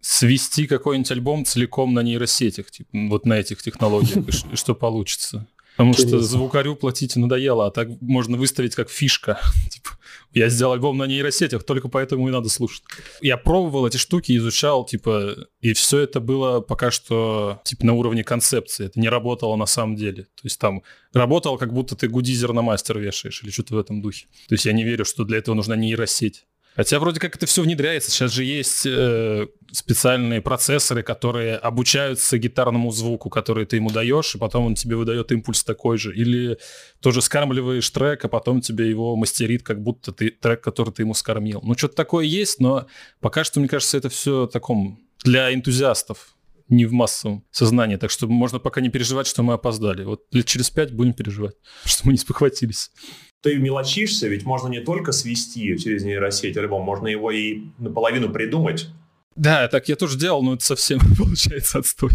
свести какой-нибудь альбом целиком на нейросетях, типа, вот на этих технологиях, и что получится. Потому Интересно. Что звукарю платить надоело, а так можно выставить как фишка. Типа, я сделал альбом на нейросетях, только поэтому и надо слушать. Я пробовал эти штуки, изучал, типа, и все это было пока что типа на уровне концепции. Это не работало на самом деле. То есть там работало, как будто ты гудизер на мастер вешаешь или что-то в этом духе. То есть я не верю, что для этого нужна нейросеть. Хотя вроде как это все внедряется. Сейчас же есть э, специальные процессоры, которые обучаются гитарному звуку, который ты ему даешь, и потом он тебе выдает импульс такой же. Или тоже скармливаешь трек, а потом тебе его мастерит, как будто ты трек, который ты ему скормил. Ну, что-то такое есть, но пока что, мне кажется, это все таком для энтузиастов, не в массовом сознании. Так что можно пока не переживать, что мы опоздали. Вот лет через пять будем переживать, что мы не спохватились. Ты мелочишься, ведь можно не только свести через нейросеть альбом, можно его и наполовину придумать. Да, так я тоже делал, но это совсем получается отстой.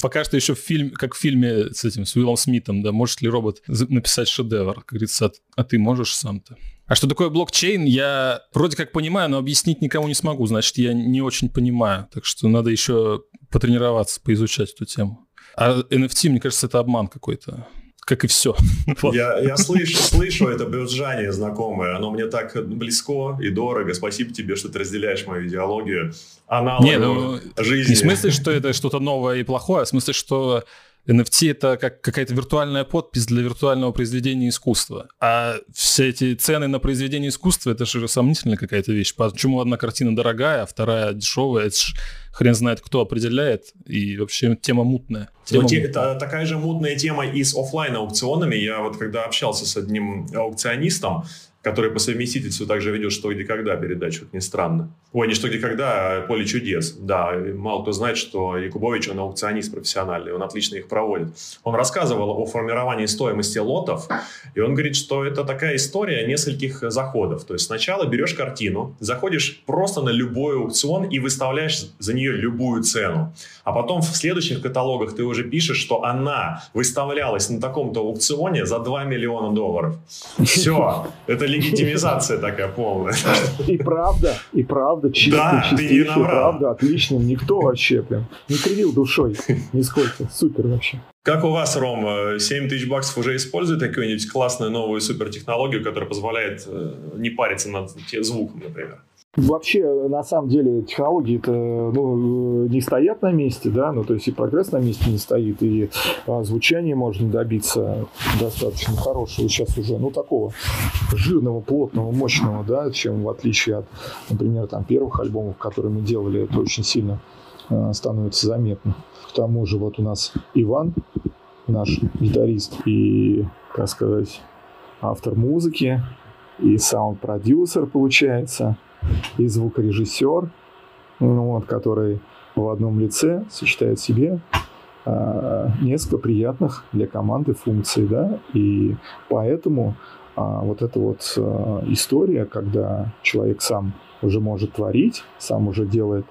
Пока что еще в фильме, как в фильме с этим, с Уиллом Смитом, да, может ли робот написать шедевр? Как говорится, а, а ты можешь сам-то? А что такое блокчейн, я вроде как понимаю, но объяснить никому не смогу, значит, я не очень понимаю. Так что надо еще потренироваться, поизучать эту тему. А эн эф ти, мне кажется, это обман какой-то. Как и все. Я, я слышу, слышу это брюзжание знакомое. Оно мне так близко и дорого. Спасибо тебе, что ты разделяешь мою идеологию. Аналоговую ну, жизни. Не в смысле, что это что-то новое и плохое, а в смысле, что эн эф ти – это как какая-то виртуальная подпись для виртуального произведения искусства. А все эти цены на произведение искусства – это же сомнительная какая-то вещь. Почему одна картина дорогая, а вторая дешевая – это же хрен знает, кто определяет. И вообще тема мутная. Тема ну, те, мутная. Это такая же мутная тема и с офлайн-аукционами. Я вот когда общался с одним аукционистом, который по совместительству также ведет «Что, где, когда» передачу, как ни странно. Ой, не «Что, где, когда», а «Поле чудес». Да, мало кто знает, что Якубович, он аукционист профессиональный, он отлично их проводит. Он рассказывал о формировании стоимости лотов, и он говорит, что это такая история нескольких заходов. То есть сначала берешь картину, заходишь просто на любой аукцион и выставляешь за нее любую цену. А потом в следующих каталогах ты уже пишешь, что она выставлялась на таком-то аукционе за два миллиона долларов. Все, это легитимизация такая полная. И правда, и правда, чисто, чистейшая правда, отлично, никто вообще прям не кривил душой нисколько, супер вообще. Как у вас, Ром, семь тысяч баксов уже использует какую-нибудь классную новую супертехнологию, которая позволяет не париться над звуком, например? Вообще, на самом деле, технологии-то ну, не стоят на месте, да, ну, то есть и прогресс на месте не стоит, и а, звучание можно добиться достаточно хорошего сейчас уже, ну, такого жирного, плотного, мощного, да, чем в отличие от, например, там, первых альбомов, которые мы делали, это очень сильно а, становится заметно. К тому же вот у нас Иван, наш гитарист и, как сказать, автор музыки, и саунд-продюсер, получается, и звукорежиссер, ну, вот, который в одном лице сочетает в себе а, несколько приятных для команды функций, да, и поэтому а, вот эта вот а, история, когда человек сам уже может творить, сам уже делает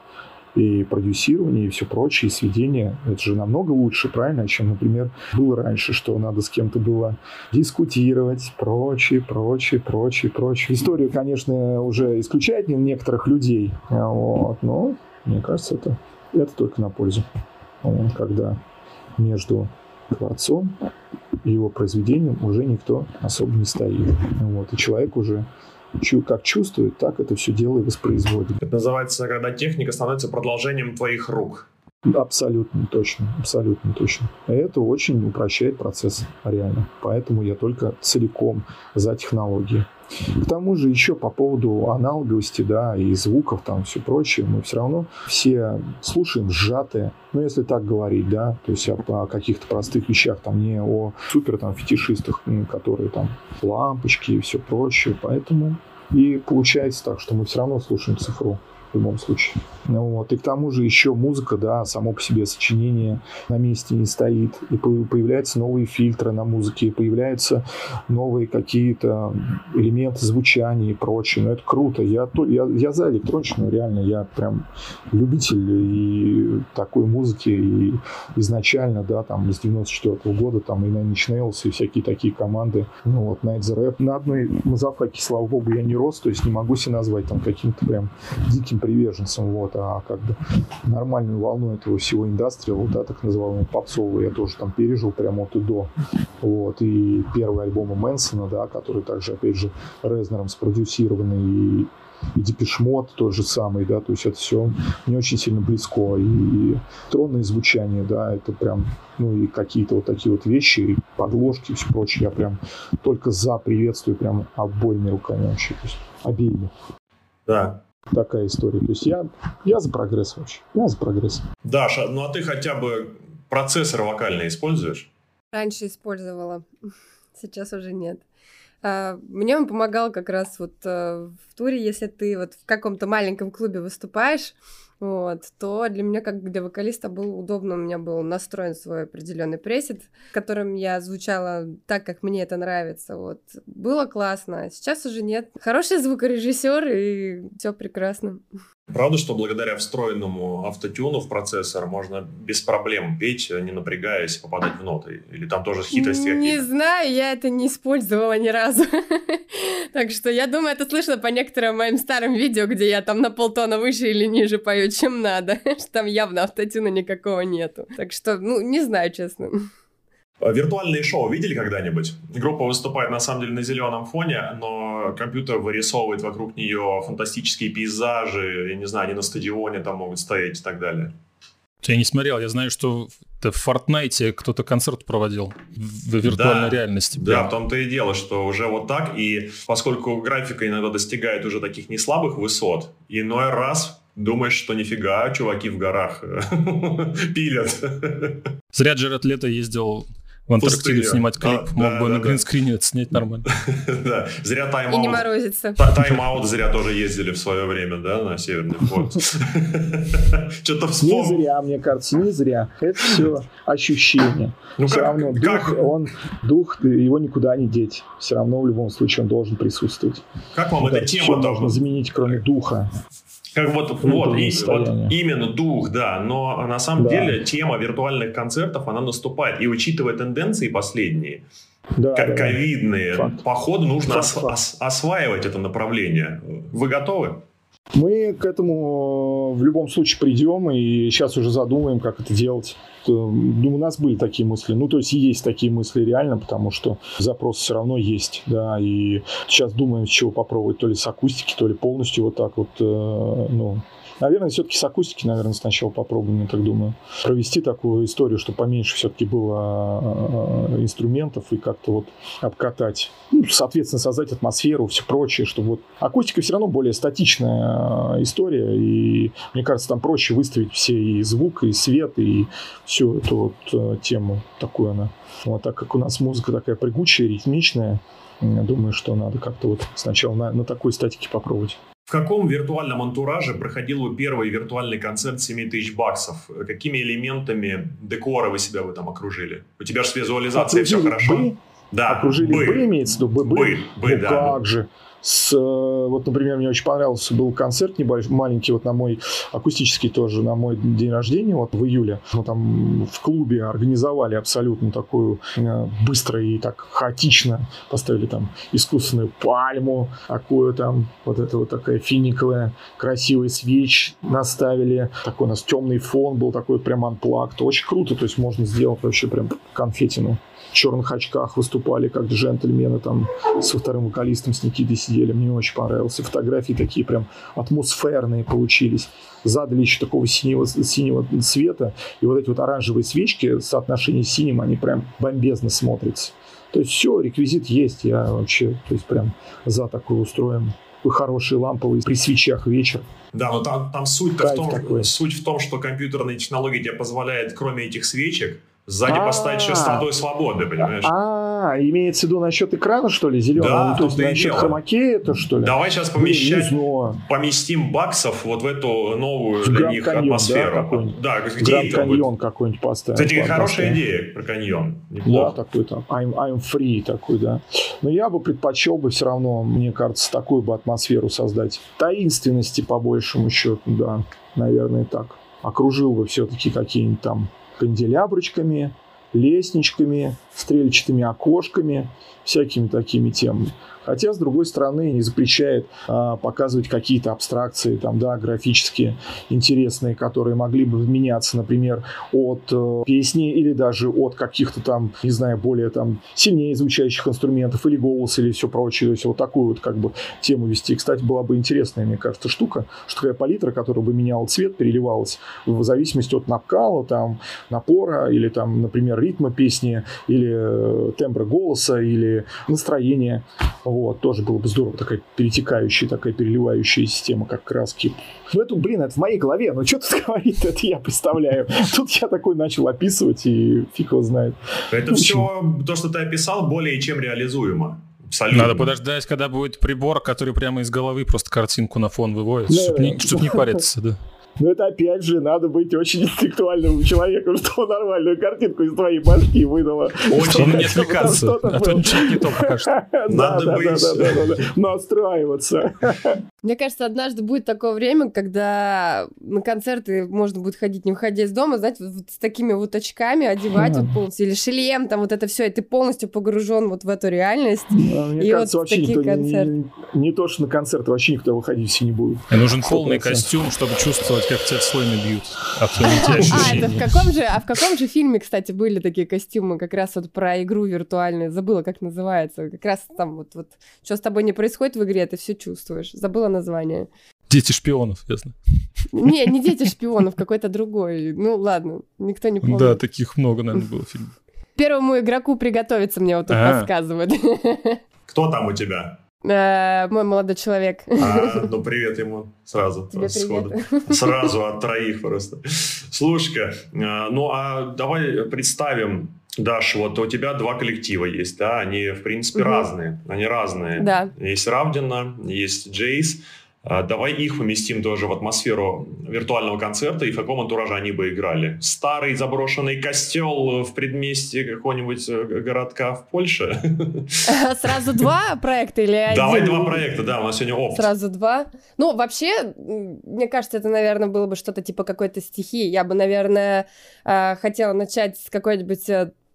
и продюсирование, и все прочее, и сведение, это же намного лучше, правильно, чем, например, было раньше, что надо с кем-то было дискутировать, прочее, прочее, прочее, прочее. Историю, конечно, уже исключает некоторых людей, вот, но, мне кажется, это, это только на пользу. Вот, когда между творцом и его произведением уже никто особо не стоит. Вот, и человек уже как чувствует, так это все дело и воспроизводит. Это называется, когда техника становится продолжением твоих рук. Абсолютно точно, абсолютно точно. Это очень упрощает процесс, реально. Поэтому я только целиком за технологии. К тому же еще по поводу аналоговости, да, и звуков, там, все прочее, мы все равно все слушаем сжатые, ну, если так говорить, да, то есть о каких-то простых вещах, там, не о супер, там, фетишистах, которые, там, лампочки и все прочее, поэтому и получается так, что мы все равно слушаем цифру. В любом случае. Вот. И к тому же еще музыка, да, само по себе сочинение на месте не стоит. И появляются новые фильтры на музыке, появляются новые какие-то элементы звучания и прочее. Но это круто. Я, я, я за электронщину, реально. Я прям любитель и такой музыки. И изначально, да, там, с девяносто четвёртого года, там, и Nine Inch Nails, и всякие такие команды. Ну, вот, Night the Rap. На одной мазафаке, слава богу, я не рос, то есть не могу себя назвать там каким-то прям диким приверженцем, вот. а как бы нормальную волну этого всего индастриала, да, так называемого попсового, я тоже там пережил прямо вот и до. Вот, и первые альбомы Мэнсона, да, которые также, опять же, Резнером спродюсированы, и и Депешмот тот же самый, да, то есть это все мне очень сильно близко, и, и тронное звучание, да, это прям, ну и какие-то вот такие вот вещи, и подложки и все прочее, я прям только за приветствую прям обоими руками вообще, то есть обеими. Да. Такая история, то есть я, я за прогресс вообще, я за прогресс. Даша, ну а ты хотя бы процессор вокальный используешь? Раньше использовала, сейчас уже нет. Мне он помогал как раз вот в туре, если ты вот в каком-то маленьком клубе выступаешь, вот, то для меня, как для вокалиста, было удобно, у меня был настроен свой определенный пресет, которым я звучала так, как мне это нравится, вот. Было классно, сейчас уже нет. Хороший звукорежиссер, и все прекрасно. Правда, что благодаря встроенному автотюну в процессор можно без проблем петь, не напрягаясь, попадать в ноты? Или там тоже хитрости какие-то? Не знаю, я это не использовала ни разу. Так что я думаю, это слышно по некоторым моим старым видео, где я там на полтона выше или ниже пою, чем надо. Там явно автотюна никакого нету. Так что, ну, не знаю, честно. Виртуальные шоу видели когда-нибудь? Группа выступает на самом деле на зеленом фоне, но компьютер вырисовывает вокруг нее фантастические пейзажи, я не знаю, они на стадионе там могут стоять и так далее. Я не смотрел, я знаю, что в Fortnite кто-то концерт проводил в виртуальной, да, реальности. Да, в том-то и дело, что уже вот так, и поскольку графика иногда достигает уже таких неслабых высот, иной раз... Думаешь, что нифига, чуваки в горах пилят. Зря Джаред Лето ездил в Антарктиду снимать клип. А, Мог да, бы да, на да. гринскрине это снять нормально. Да, зря тайм-аут. И не морозится. Тайм-аут зря тоже ездили в свое время, да, на Северный полюс. Что-то вспомнил. Не зря, мне кажется, не зря. Это все ощущение. Ну, все как, равно дух, как? Он, дух, его никуда не деть. Все равно в любом случае он должен присутствовать. Как вам эта тема? Что должно заменить, кроме духа? Как вот, вот, и, вот именно дух, да, но на самом да. деле тема виртуальных концертов, она наступает, и учитывая тенденции последние, да, как ковидные, да, да. походу нужно ос, ос, осваивать это направление. Вы готовы? Мы к этому в любом случае придем, и сейчас уже задумываем, как это делать. У нас были такие мысли, ну то есть и есть такие мысли реально, потому что запрос все равно есть, да, и сейчас думаем, с чего попробовать, то ли с акустики, то ли полностью вот так вот, э, ну, наверное, все-таки с акустики, наверное, сначала попробуем, я так думаю, провести такую историю, чтобы поменьше все-таки было э, инструментов и как-то вот обкатать, ну, соответственно, создать атмосферу, все прочее, чтобы вот акустика все равно более статичная история, и мне кажется, там проще выставить все и звук, и свет, и всю эту вот э, тему, такую она. Вот, так как у нас музыка такая прыгучая, ритмичная, я думаю, что надо как-то вот сначала на, на такой статике попробовать. В каком виртуальном антураже проходил первый виртуальный концерт семь тысяч баксов? Какими элементами декора вы себя вы там окружили? У тебя же с визуализацией окружили все хорошо? Бы, да, окружили бы, бы имеется в виду? Бы, бы, бы, бы ну, да. Как же? С, вот, например, мне очень понравился был концерт небольшой, маленький, вот на мой акустический тоже, на мой день рождения, вот в июле. Мы там в клубе организовали абсолютно такую э, быстро и так хаотично. Поставили там искусственную пальму, такую там, вот это вот такая финиковая, красивая свеч наставили. Такой у нас темный фон был, такой прям unplugged. Очень круто, то есть можно сделать вообще прям конфетину. В черных очках выступали, как джентльмены, там, со вторым вокалистом, с Никитой сидели. Мне очень понравилось. Фотографии такие прям атмосферные получились. Задали еще такого синего, синего цвета. И вот эти вот оранжевые свечки, соотношение с синим, они прям бомбезно смотрятся. То есть все, реквизит есть. Я вообще, то есть прям за такое устроен. Хорошие ламповые при свечах вечер. Да, но там, там суть-то в том, суть в том, что компьютерные технологии тебе позволяют, кроме этих свечек, сзади А-а-а. поставить еще статую свободы, понимаешь? А, имеется в виду насчет экрана, что ли, зеленого? Да, ну, то есть насчет хромакея, это что ли? Давай сейчас помещать, ну, поместим баксов вот в эту новую для них атмосферу. Да, где каньон какой-нибудь поставим. Кстати, хорошая идея про каньон. Да, такой там, I'm, I'm free такой, да. Но я бы предпочел бы все равно, мне кажется, такую бы атмосферу создать. Таинственности, по большему счету, да, наверное, так. Окружил бы все-таки какие-нибудь там канделяброчками, лестничками, стрельчатыми окошками, всякими такими темами. Хотя, с другой стороны, не запрещает а, показывать какие-то абстракции, там, да, графические, интересные, которые могли бы меняться, например, от э, песни или даже от каких-то там, не знаю, более там сильнее звучащих инструментов или голоса или все прочее. То есть вот такую вот как бы тему вести. Кстати, была бы интересная, мне кажется, штука, что такая палитра, которая бы меняла цвет, переливалась в зависимости от накала, там, напора или, там, например, ритма песни или тембра голоса или настроения. Вот, тоже было бы здорово, такая перетекающая, такая переливающая система, как краски. Ну, это, блин, это в моей голове, ну, что тут говорит, это я представляю. Тут я такой начал описывать, и фиг его знает. Это ну, все, почему? То, что ты описал, более чем реализуемо. Абсолютно. Надо подождать, когда будет прибор, который прямо из головы просто картинку на фон выводит, да, чтобы, да. Не, чтобы не париться, да. Но это, опять же, надо быть очень интеллектуальным человеком, чтобы нормальную картинку из твоей башки выдало. Очень не отвлекаться, а то ничего не то покажется. Надо быть... настраиваться. Мне кажется, однажды будет такое время, когда на концерты можно будет ходить, не выходя из дома, знаете, вот с такими вот очками одевать вот полностью, или шлем, там вот это все, и ты полностью погружен вот в эту реальность. Мне кажется, вообще не то, что на концерты вообще никто выходить все не будет. Нужен полный костюм, чтобы чувствовать, как тебя слоями бьют. Абсолютно ощущения. А, это в каком же, а в каком же фильме, кстати, были такие костюмы, как раз вот про игру виртуальную, забыла, как называется, как раз там вот, вот что с тобой не происходит в игре, ты все чувствуешь, забыла название. Дети шпионов, ясно. Не, не дети шпионов, какой-то другой, ну ладно, никто не помнит. Да, таких много, наверное, было фильмов. Первому игроку приготовиться, мне вот тут подсказывают. Кто там у тебя? Мой молодой человек. А, ну, привет ему сразу. Привет. Сразу от троих просто. Слушай-ка, ну, а давай представим, Даш, вот у тебя два коллектива есть, да? Они, в принципе, угу. разные. Они разные. Да. Есть Равдина, есть Джейс. Давай их уместим тоже в атмосферу виртуального концерта и в каком антураже они бы играли. Старый заброшенный костел в предместье какого-нибудь городка в Польше. Сразу два проекта или один? Давай два проекта, да, у нас сегодня опыт. Сразу два. Ну, вообще, мне кажется, это, наверное, было бы что-то типа какой-то стихии. Я бы, наверное, хотела начать с какой-нибудь...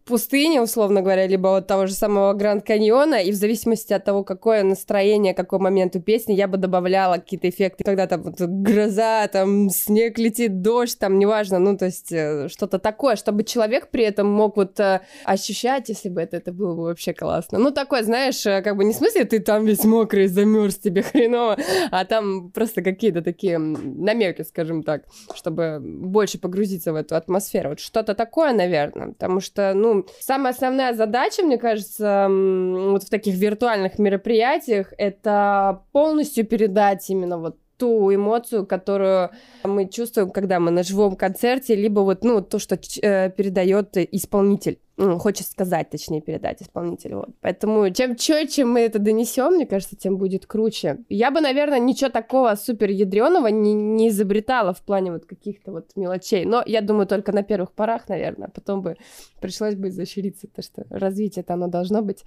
пустыни, условно говоря, либо от того же самого Гранд Каньона, и в зависимости от того, какое настроение, какой момент у песни, я бы добавляла какие-то эффекты, когда там вот гроза, там снег летит, дождь, там, неважно, ну, то есть что-то такое, чтобы человек при этом мог вот ощущать, если бы это, это было бы вообще классно. Ну, такое, знаешь, как бы не в смысле ты там весь мокрый, замерз, тебе хреново, а там просто какие-то такие намеки, скажем так, чтобы больше погрузиться в эту атмосферу. Вот что-то такое, наверное, потому что, ну, самая основная задача, мне кажется, вот в таких виртуальных мероприятиях, это полностью передать именно вот ту эмоцию, которую мы чувствуем, когда мы на живом концерте, либо вот, ну, то, что передает исполнитель. Ну, хочет сказать, точнее, передать исполнителю. Вот. Поэтому чем четче мы это донесем, мне кажется, тем будет круче. Я бы, наверное, ничего такого супер ядреного не, не изобретала в плане вот каких-то вот мелочей. Но я думаю, только на первых порах, наверное. Потом бы пришлось бы изощриться, потому что развитие-то оно должно быть.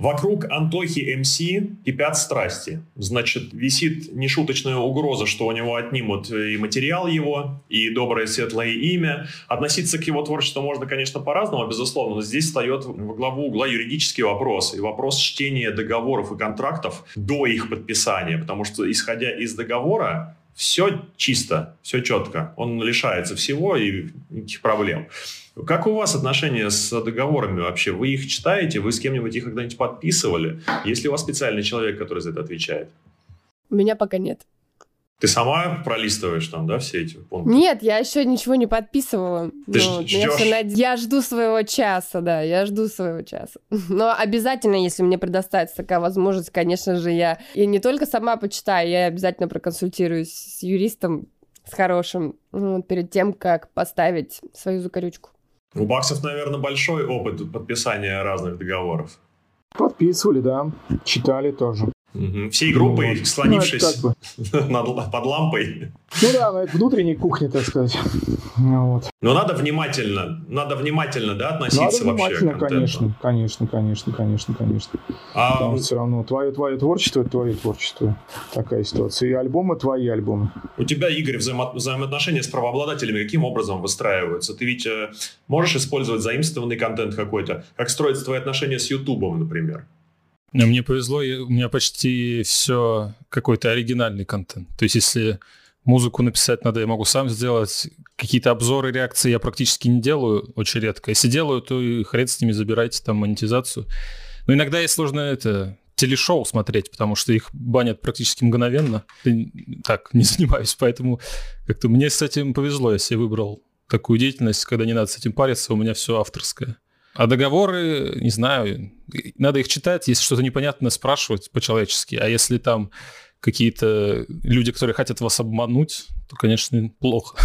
Вокруг Антохи эм си кипят страсти. Значит, висит нешуточная угроза, что у него отнимут и материал его, и доброе светлое имя. Относиться к его творчеству можно, конечно, по-разному, безусловно, но здесь встает во главу угла юридический вопрос. И вопрос чтения договоров и контрактов до их подписания. Потому что, исходя из договора, все чисто, все четко. Он лишается всего и никаких проблем. Как у вас отношения с договорами вообще? Вы их читаете? Вы с кем-нибудь их когда-нибудь подписывали? Есть ли у вас специальный человек, который за это отвечает? У меня пока нет. Ты сама пролистываешь там, да, все эти пункты? Нет, я еще ничего не подписывала. Ты ну, ждешь? Я, над... я жду своего часа, да, я жду своего часа. Но обязательно, если мне предоставится такая возможность, конечно же, я и не только сама почитаю, я обязательно проконсультируюсь с юристом, с хорошим, ну, перед тем, как поставить свою закорючку. У баксов, наверное, большой опыт подписания разных договоров. Подписывали, да, читали тоже. Угу. Всей группой, ну, слонившись ну, над, под лампой. Ну да, на внутренней кухне, так сказать. Ну, вот. Но надо внимательно, надо внимательно, да, относиться надо вообще внимательно, к контенту. Конечно, конечно, конечно, конечно, конечно. А... Потому что все равно твое, твое творчество, это твое творчество. Такая ситуация. И альбомы твои альбомы. У тебя, Игорь, взаимо- взаимоотношения с правообладателями каким образом выстраиваются? Ты ведь э, можешь использовать заимствованный контент какой-то? Как строятся твои отношения с Ютубом, например? Мне повезло, у меня почти все какой-то оригинальный контент. То есть, если музыку написать надо, я могу сам сделать. Какие-то обзоры, реакции я практически не делаю, очень редко. Если делаю, то и хрен с ними, забирайте там монетизацию. Но иногда есть сложно это, телешоу смотреть, потому что их банят практически мгновенно. И так, не занимаюсь, поэтому как-то мне с этим повезло, если я выбрал такую деятельность, когда не надо с этим париться, у меня все авторское. А договоры, не знаю, надо их читать, если что-то непонятно, спрашивать по-человечески. А если там какие-то люди, которые хотят вас обмануть, то, конечно, плохо.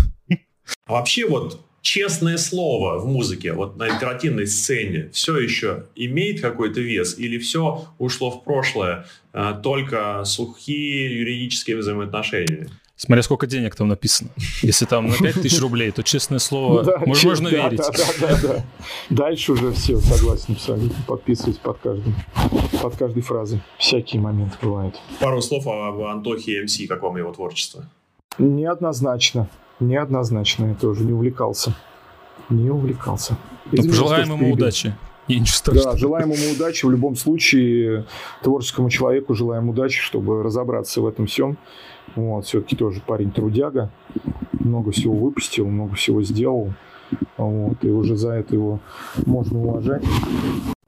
А вообще вот честное слово в музыке, вот на альтернативной сцене, все еще имеет какой-то вес? Или все ушло в прошлое, только сухие юридические взаимоотношения? Смотря сколько денег там написано. Если там на пять тысяч рублей, то, честное слово, да, можно, можно да, верить. Да, да, да, да. Дальше уже все, согласен, абсолютно. Подписывайтесь под каждым, под каждой фразой. Всякие моменты бывают. Пару слов об Антохе и МС, как вам его творчество? Неоднозначно. Неоднозначно. Я тоже не увлекался. Не увлекался. Извините, пожелаем ему удачи. Да, желаем ему удачи. В любом случае, творческому человеку желаем удачи, чтобы разобраться в этом всем. Вот, все-таки тоже парень трудяга, много всего выпустил, много всего сделал, вот, и уже за это его можно уважать.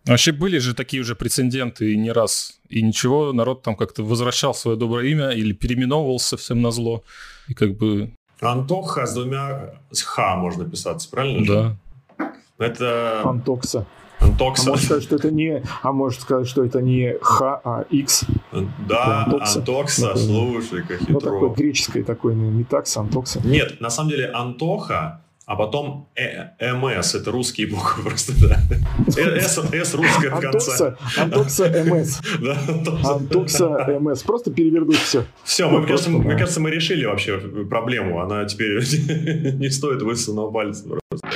Вообще были же такие уже прецеденты и не раз, и ничего, народ там как-то возвращал свое доброе имя или переименовывался всем назло, и как бы... Антоха с двумя с Х можно писаться, правильно же? Да. Это... Антокса. Антокса. А может сказать, что это не, а может сказать, что это не Х, а Икс. Да, Антокса, Антокса ну, слушай, как хитро. Ну, такое греческое, такое метакс, Антокса. Нет, на самом деле Антоха, а потом МС, это русские буквы просто, да. С русская в конце. Антокса МС. Антокса МС. Просто перевернуть все. Все, мне кажется, мы решили вообще проблему. Она теперь не стоит высунутого пальца просто.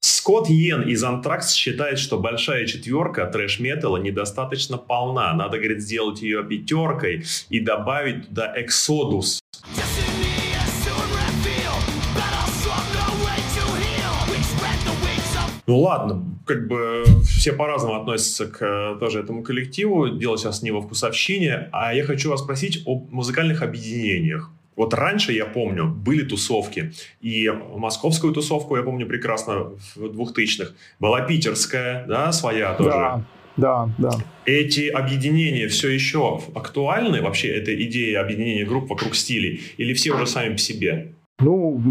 Скотт Йен из «Антракс» считает, что большая четверка трэш-металла недостаточно полна. Надо, говорит, сделать ее пятеркой и добавить туда «Эксодус». Ну ладно, как бы все по-разному относятся к тоже этому коллективу. Дело сейчас не во вкусовщине. А я хочу вас спросить о музыкальных объединениях. Вот раньше, я помню, были тусовки, и московскую тусовку я помню прекрасно в двухтысячных, была питерская, да, своя тоже. Да, да, да. Эти объединения все еще актуальны вообще, эта идея объединения групп вокруг стилей, или все уже сами по себе? Ну,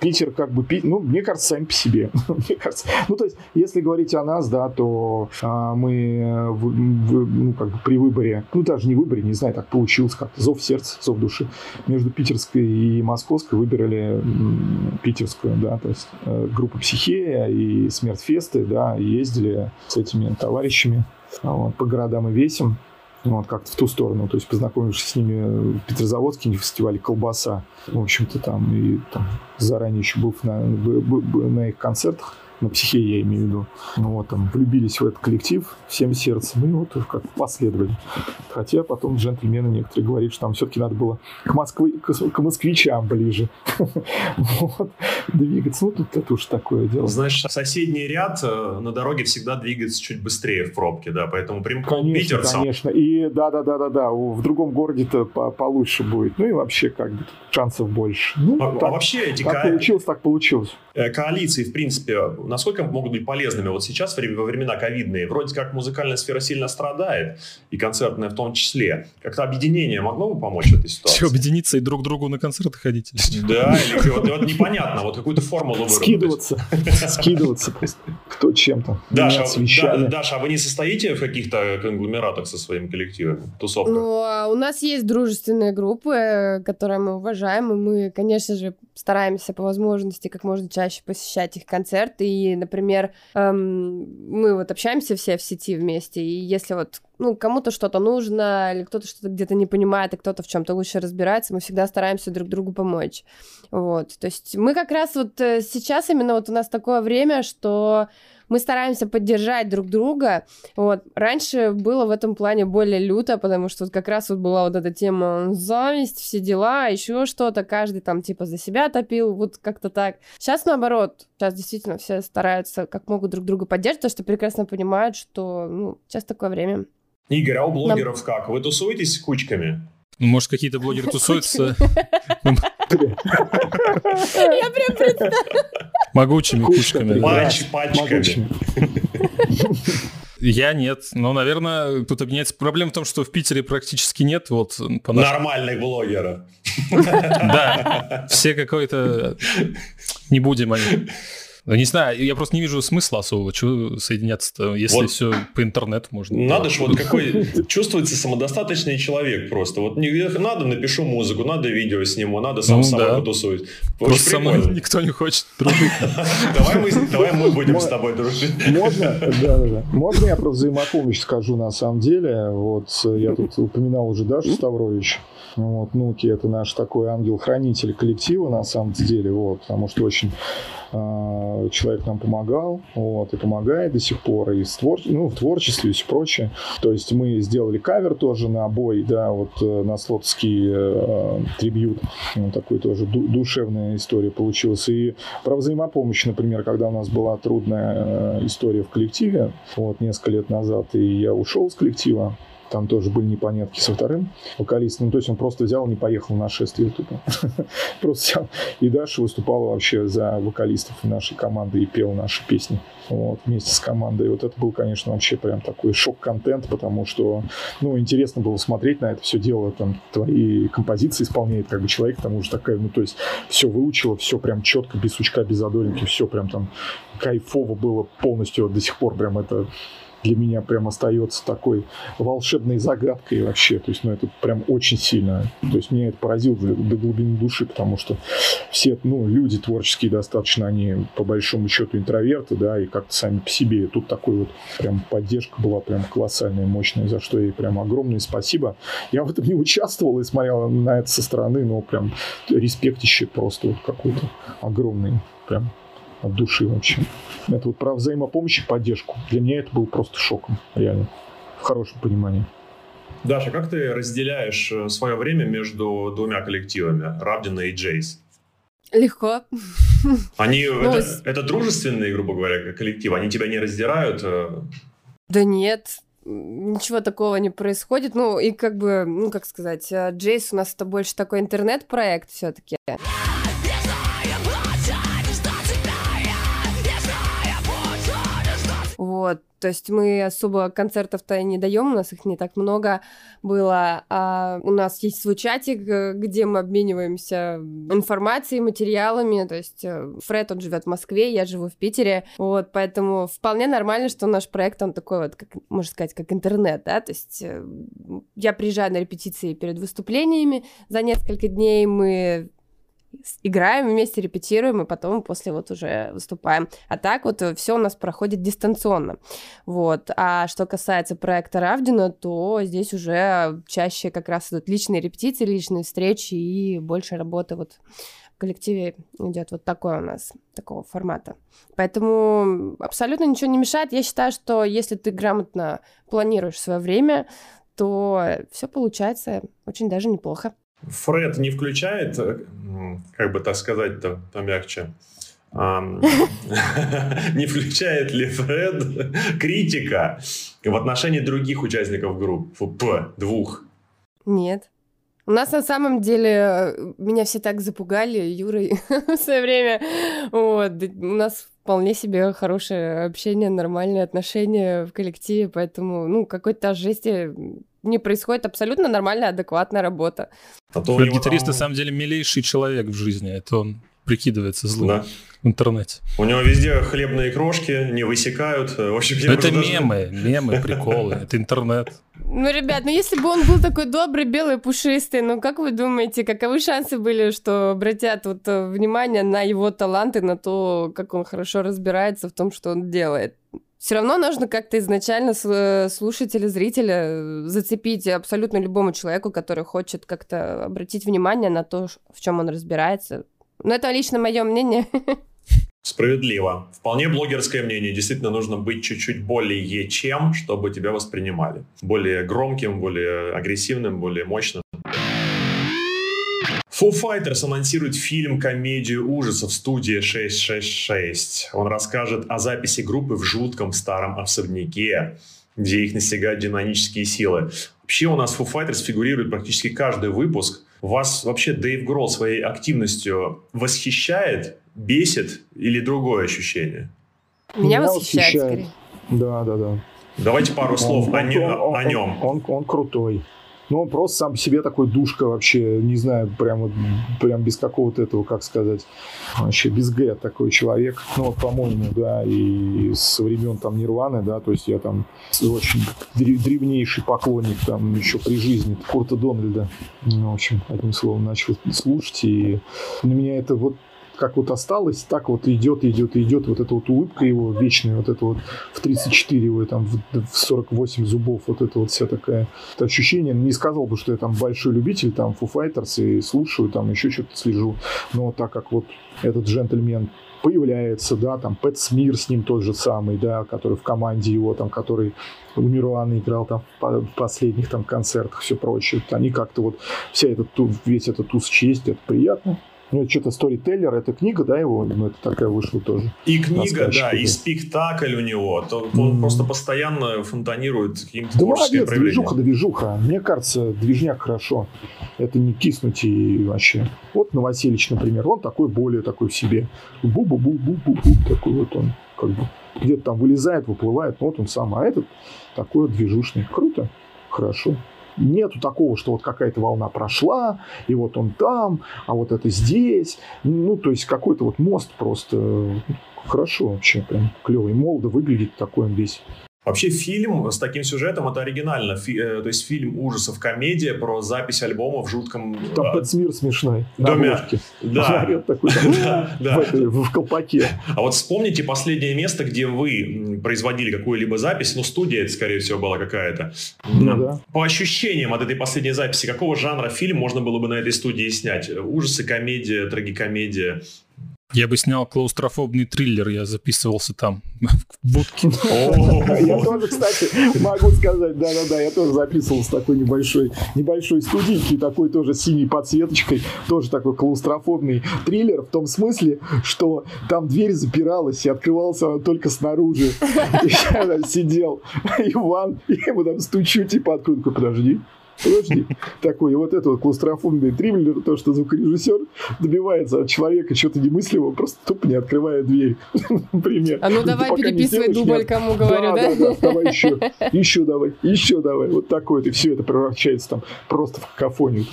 Питер как бы, ну, мне кажется, сами по себе. Мне кажется. Ну, то есть, если говорить о нас, да, то а, мы в, в, ну, как бы при выборе, ну, даже не выборе, не знаю, так получилось как-то, зов сердца, зов души, между питерской и московской выбирали м, питерскую, да, то есть э, группа «Психея» и «Смертфесты», да, ездили с этими товарищами вот, по городам и весям. Вот, как-то в ту сторону, то есть познакомившись с ними в Петрозаводске, в фестивале «Колбаса», в общем-то там, и там заранее еще был на, на их концертах, на «Психее» я имею в виду, вот, там, влюбились в этот коллектив всем сердцем, и вот как последовали. Хотя потом джентльмены некоторые говорят, что там все-таки надо было к, Москве, к, к москвичам ближе двигаться. Ну, тут это уж такое дело. Знаешь, соседний ряд на дороге всегда двигается чуть быстрее в пробке, да, поэтому прямо Питер сам. Конечно, и да-да-да-да-да, в другом городе-то получше будет, ну и вообще как бы шансов больше. А вообще эти... Как получилось, так получилось. Коалиции, в принципе, насколько могут быть полезными вот сейчас, во времена ковидные? Вроде как музыкальная сфера сильно страдает, и концертная в том числе. Как-то объединение могло бы помочь в этой ситуации? Все объединиться и друг к другу на концерты ходить. Да, или вот непонятно, вот какую-то формулу выработать. Скидываться, скидываться кто чем-то. Даша, а вы не состоите в каких-то конгломератах со своим коллективом, тусовках? Ну, у нас есть дружественные группы, которые мы уважаем, и мы, конечно же, стараемся по возможности как можно чаще посещать их концерты. И, например, эм, мы вот общаемся все в сети вместе, и если вот ну, кому-то что-то нужно, или кто-то что-то где-то не понимает, и кто-то в чем-то лучше разбирается, мы всегда стараемся друг другу помочь. Вот. То есть мы как раз вот сейчас именно вот у нас такое время, что мы стараемся поддержать друг друга. Вот. Раньше было в этом плане более люто, потому что вот как раз вот была вот эта тема зависть, все дела, еще что-то, каждый там типа за себя топил, вот как-то так. Сейчас наоборот, сейчас действительно все стараются как могут друг друга поддерживать, потому что прекрасно понимают, что ну, сейчас такое время. Игорь, а у блогеров Нам... как? Вы тусуетесь с кучками? Может, какие-то блогеры тусуются? Я прям представляю. Могучими кучками. Пачками. Я нет. Но, наверное, тут объединяется. Проблема в том, что в Питере практически нет. Вот, по нашему... Нормальных блогеров. Да. Все какой-то... Не будем они... Не знаю, я просто не вижу смысла особого, чего соединяться-то, если вот все по интернету можно. Надо же, вот какой чувствуется самодостаточный человек просто. Вот надо, напишу музыку, надо видео сниму, надо сам ну, собой да. потусуюсь. Просто со мной никто не хочет дружить. Давай мы будем с тобой дружить. Можно? Да, да, да. Можно я про взаимопомощь скажу на самом деле? Вот я тут упоминал уже Дашу Ставрович. Вот, Нуки, это наш такой ангел-хранитель коллектива на самом деле, вот, потому что очень э, человек нам помогал, вот, и помогает до сих пор, и твор... ну, в творчестве и все прочее. То есть мы сделали кавер тоже на бой, да, вот на слотский э, трибьют, ну, такой тоже ду- душевная история получилась. И про взаимопомощь, например, когда у нас была трудная э, история в коллективе, вот, несколько лет назад, и я ушел с коллектива. Там тоже были непонятки со вторым вокалистом. Ну, то есть он просто взял и не поехал на шествие тупо. Просто взял. И Даша выступала вообще за вокалистов нашей команды и пела наши песни. Вот, вместе с командой. И вот это был, конечно, вообще прям такой шок-контент, потому что, ну, интересно было смотреть на это все дело, там, твои композиции исполняет как бы человек, там уже такая, ну, то есть все выучила, все прям четко, без сучка, без задоринки, все прям там кайфово было полностью, до сих пор прям это... Для меня прям остается такой волшебной загадкой вообще. То есть, ну, это прям очень сильно. То есть, меня это поразило до глубины души, потому что все, ну, люди творческие достаточно, они по большому счету интроверты, да, и как-то сами по себе. И тут такой вот прям поддержка была прям колоссальная, мощная, за что ей прям огромное спасибо. Я в этом не участвовал и смотрел на это со стороны, но прям респектище просто вот какой-то огромный прям. От души вообще. Это вот про взаимопомощь и поддержку. Для меня это был просто шоком, реально. В хорошем понимании. Даша, как ты разделяешь свое время между двумя коллективами, Равдина и Джейс? Легко. Они ну, это, с... это дружественные, грубо говоря, коллективы? Они тебя не раздирают? Да нет. Ничего такого не происходит. Ну и как бы, ну как сказать, Джейс у нас это больше такой интернет-проект все-таки. Вот, то есть мы особо концертов-то и не даем, у нас их не так много было. А у нас есть свой чатик, где мы обмениваемся информацией, материалами. То есть Фред, он живет в Москве, я живу в Питере. Вот, поэтому вполне нормально, что наш проект, он такой вот, как, можно сказать, как интернет, да. То есть я приезжаю на репетиции перед выступлениями, за несколько дней мы... играем, вместе репетируем, и потом после вот уже выступаем. А так вот все у нас проходит дистанционно. Вот. А что касается проекта Равдина, то здесь уже чаще как раз идут личные репетиции, личные встречи и больше работы вот в коллективе идет вот такое у нас, такого формата. Поэтому абсолютно ничего не мешает. Я считаю, что если ты грамотно планируешь свое время, то все получается очень даже неплохо. Фред не включает, как бы так сказать-то помягче, не включает ли Фред критика в отношении других участников группы П, двух? Нет. У нас на самом деле, меня все так запугали Юрой в свое время. Вот. У нас вполне себе хорошее общение, нормальные отношения в коллективе, поэтому, ну, какой-то жести... не происходит, абсолютно нормальная, адекватная работа. А то гитарист, на самом деле, милейший человек в жизни. Это он прикидывается злым. Да. в интернете. У него везде хлебные крошки, не высекают. В общем, я это мемы, даже... мемы, приколы, это интернет. Ну, ребят, ну если бы он был такой добрый, белый, пушистый, ну как вы думаете, каковы шансы были, что обратят вот внимание на его таланты, на то, как он хорошо разбирается в том, что он делает? Все равно нужно как-то изначально слушателя, зрителя зацепить абсолютно любому человеку, который хочет как-то обратить внимание на то, в чем он разбирается. Но это лично мое мнение. Справедливо. Вполне блогерское мнение. Действительно, нужно быть чуть-чуть более чем, чтобы тебя воспринимали. Более громким, более агрессивным, более мощным. Foo Fighters анонсирует фильм-комедию ужасов студии шестьсот шестьдесят шесть. Он расскажет о записи группы в жутком старом особняке, где их настигают динамические силы. Вообще у нас Foo Fighters фигурирует практически каждый выпуск. Вас вообще Дэйв Гролл своей активностью восхищает, бесит или другое ощущение? Меня восхищает, скорее. Да, да, да. Давайте пару он, слов он, о, не, он, о нем. Он, он, он крутой. Но он просто сам по себе такой душка вообще, не знаю, прям, прям без какого-то этого, как сказать, вообще без Г такой человек. Ну, вот, по-моему, да, и со времен там Нирваны, да, то есть я там очень древнейший поклонник там еще при жизни Курта Дональда. Ну, в общем, одним словом, начал слушать, и на меня это вот как вот осталось, так вот идет, идет, идет вот эта вот улыбка его вечная, вот это вот в тридцать четыре, его там в сорок восемь зубов, вот это вот вся такая, это ощущение. Не сказал бы, что я там большой любитель там Foo Fighters и слушаю, там еще что-то слежу, но так как вот этот джентльмен появляется, да, там Пэт Смир с ним тот же самый, да, который в команде его, там, который у Нирваны играл там в последних там концертах, все прочее, они как-то вот вся этот, весь этот туз честь, это приятно. У него что-то «Сторителлер», это книга, да, его? Ну, это такая вышла тоже. И книга, да, и спектакль у него. То, он mm. просто постоянно фонтанирует каким-то творческим проявлением. Да молодец, движуха, движуха. Мне кажется, движняк хорошо. Это не киснуть и вообще. Вот Новоселич, например, он такой более такой в себе. Бу-бу-бу-бу-бу-бу, такой вот он как бы. Где-то там вылезает, выплывает, вот он сам. А этот такой вот движушный. Круто, хорошо. Нету такого, что вот какая-то волна прошла, и вот он там, а вот это здесь. Ну, то есть какой-то вот мост просто хорошо вообще, прям клевый. Молодо выглядит такой он весь. Вообще фильм с таким сюжетом, это оригинально. Фи, э, то есть фильм ужасов, комедия про запись альбома в жутком... Там а... Пэт Смир смешной. Доме. Да. Такой, там, да, да. В, этой, в колпаке. А вот вспомните последнее место, где вы производили какую-либо запись. Ну, студия это, скорее всего, была какая-то. Ну, да. По ощущениям от этой последней записи, какого жанра фильм можно было бы на этой студии снять? Ужасы, комедия, трагикомедия... Я бы снял клаустрофобный триллер, я записывался там, в будке. Я тоже, кстати, могу сказать, да-да-да, я тоже записывался в такой небольшой студийке, такой тоже синей подсветочкой, тоже такой клаустрофобный триллер, в том смысле, что там дверь запиралась, и открывалась она только снаружи. Я там сидел, Иван, и я ему там стучу, типа, откуда, подожди. Подожди, такой, и вот этот вот клаустрофобный триллер, то, что звукорежиссер добивается от человека чего-то немыслимого, просто тупо не открывая дверь, например. А ну давай переписывай дубль, кому говорю, да? Да, да, давай еще, еще давай, еще давай, вот такой, и все это превращается там просто в какофонию,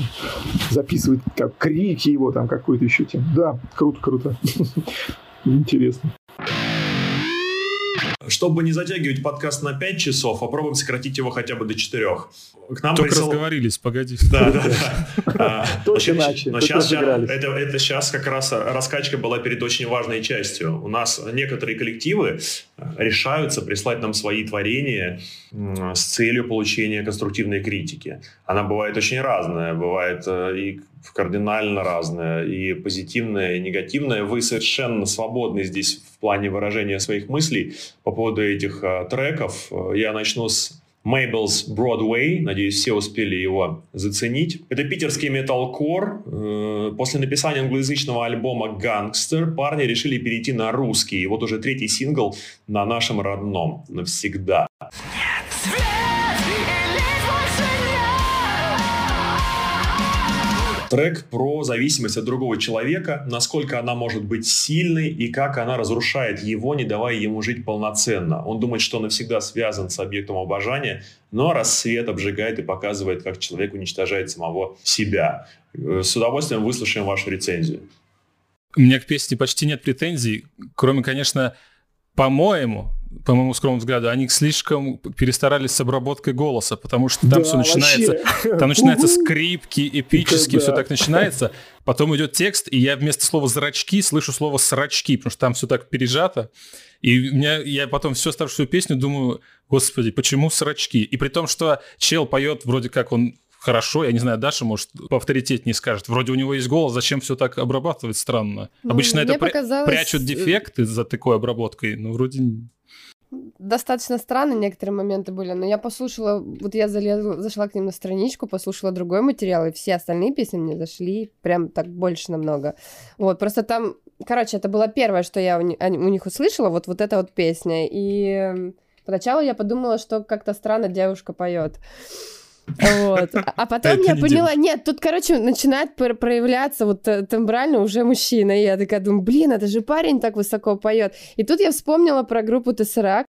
записывает там крики его там какой-то еще тем. Да, круто, круто, интересно. Чтобы не затягивать подкаст на пять часов, попробуем сократить его хотя бы до четырех. К нам только присыл... разговорились, погоди. Да, да, да. Точно иначе. Но сейчас это сейчас как раз раскачка была перед очень важной частью. У нас некоторые коллективы решаются прислать нам свои творения с целью получения конструктивной критики. Она бывает очень разная, бывает и кардинально разное, и позитивное, и негативное. Вы совершенно свободны здесь в плане выражения своих мыслей по поводу этих э, треков. Я начну с Mabel's Broadway. Надеюсь, все успели его заценить. Это питерский металкор. Э, после написания англоязычного альбома «Gangster» парни решили перейти на русский. И вот уже третий сингл на нашем родном навсегда. Трек про зависимость от другого человека, насколько она может быть сильной и как она разрушает его, не давая ему жить полноценно. Он думает, что навсегда связан с объектом обожания, но рассвет обжигает и показывает, как человек уничтожает самого себя. С удовольствием выслушаем вашу рецензию. У меня к песне почти нет претензий, кроме, конечно, по-моему, по моему скромному взгляду, они слишком перестарались с обработкой голоса, потому что там да, все начинается, вообще. там начинаются скрипки, эпически, это все да. так начинается, потом идет текст, и я вместо слова «зрачки» слышу слово «срачки», потому что там все так пережато, и у меня, я потом всю оставшуюся песню думаю, господи, почему «срачки», и при том, что чел поет вроде как он хорошо, я не знаю, Даша, может, по авторитету не скажет. Вроде у него есть голос, зачем все так обрабатывать странно? Ну, обычно это показалось... прячут дефекты за такой обработкой, но вроде... Достаточно странно некоторые моменты были, но я послушала, вот я залезла, зашла к ним на страничку, послушала другой материал, и все остальные песни мне зашли прям так больше намного. Вот, просто там, короче, это было первое, что я у них услышала, вот, вот эта вот песня, и поначалу я подумала, что как-то странно девушка поет. Вот. А потом я поняла, нет, тут, короче, начинает проявляться вот тембрально уже мужчина. И я такая думаю, блин, это же парень так высоко поет. И тут я вспомнила про группу Tesseract.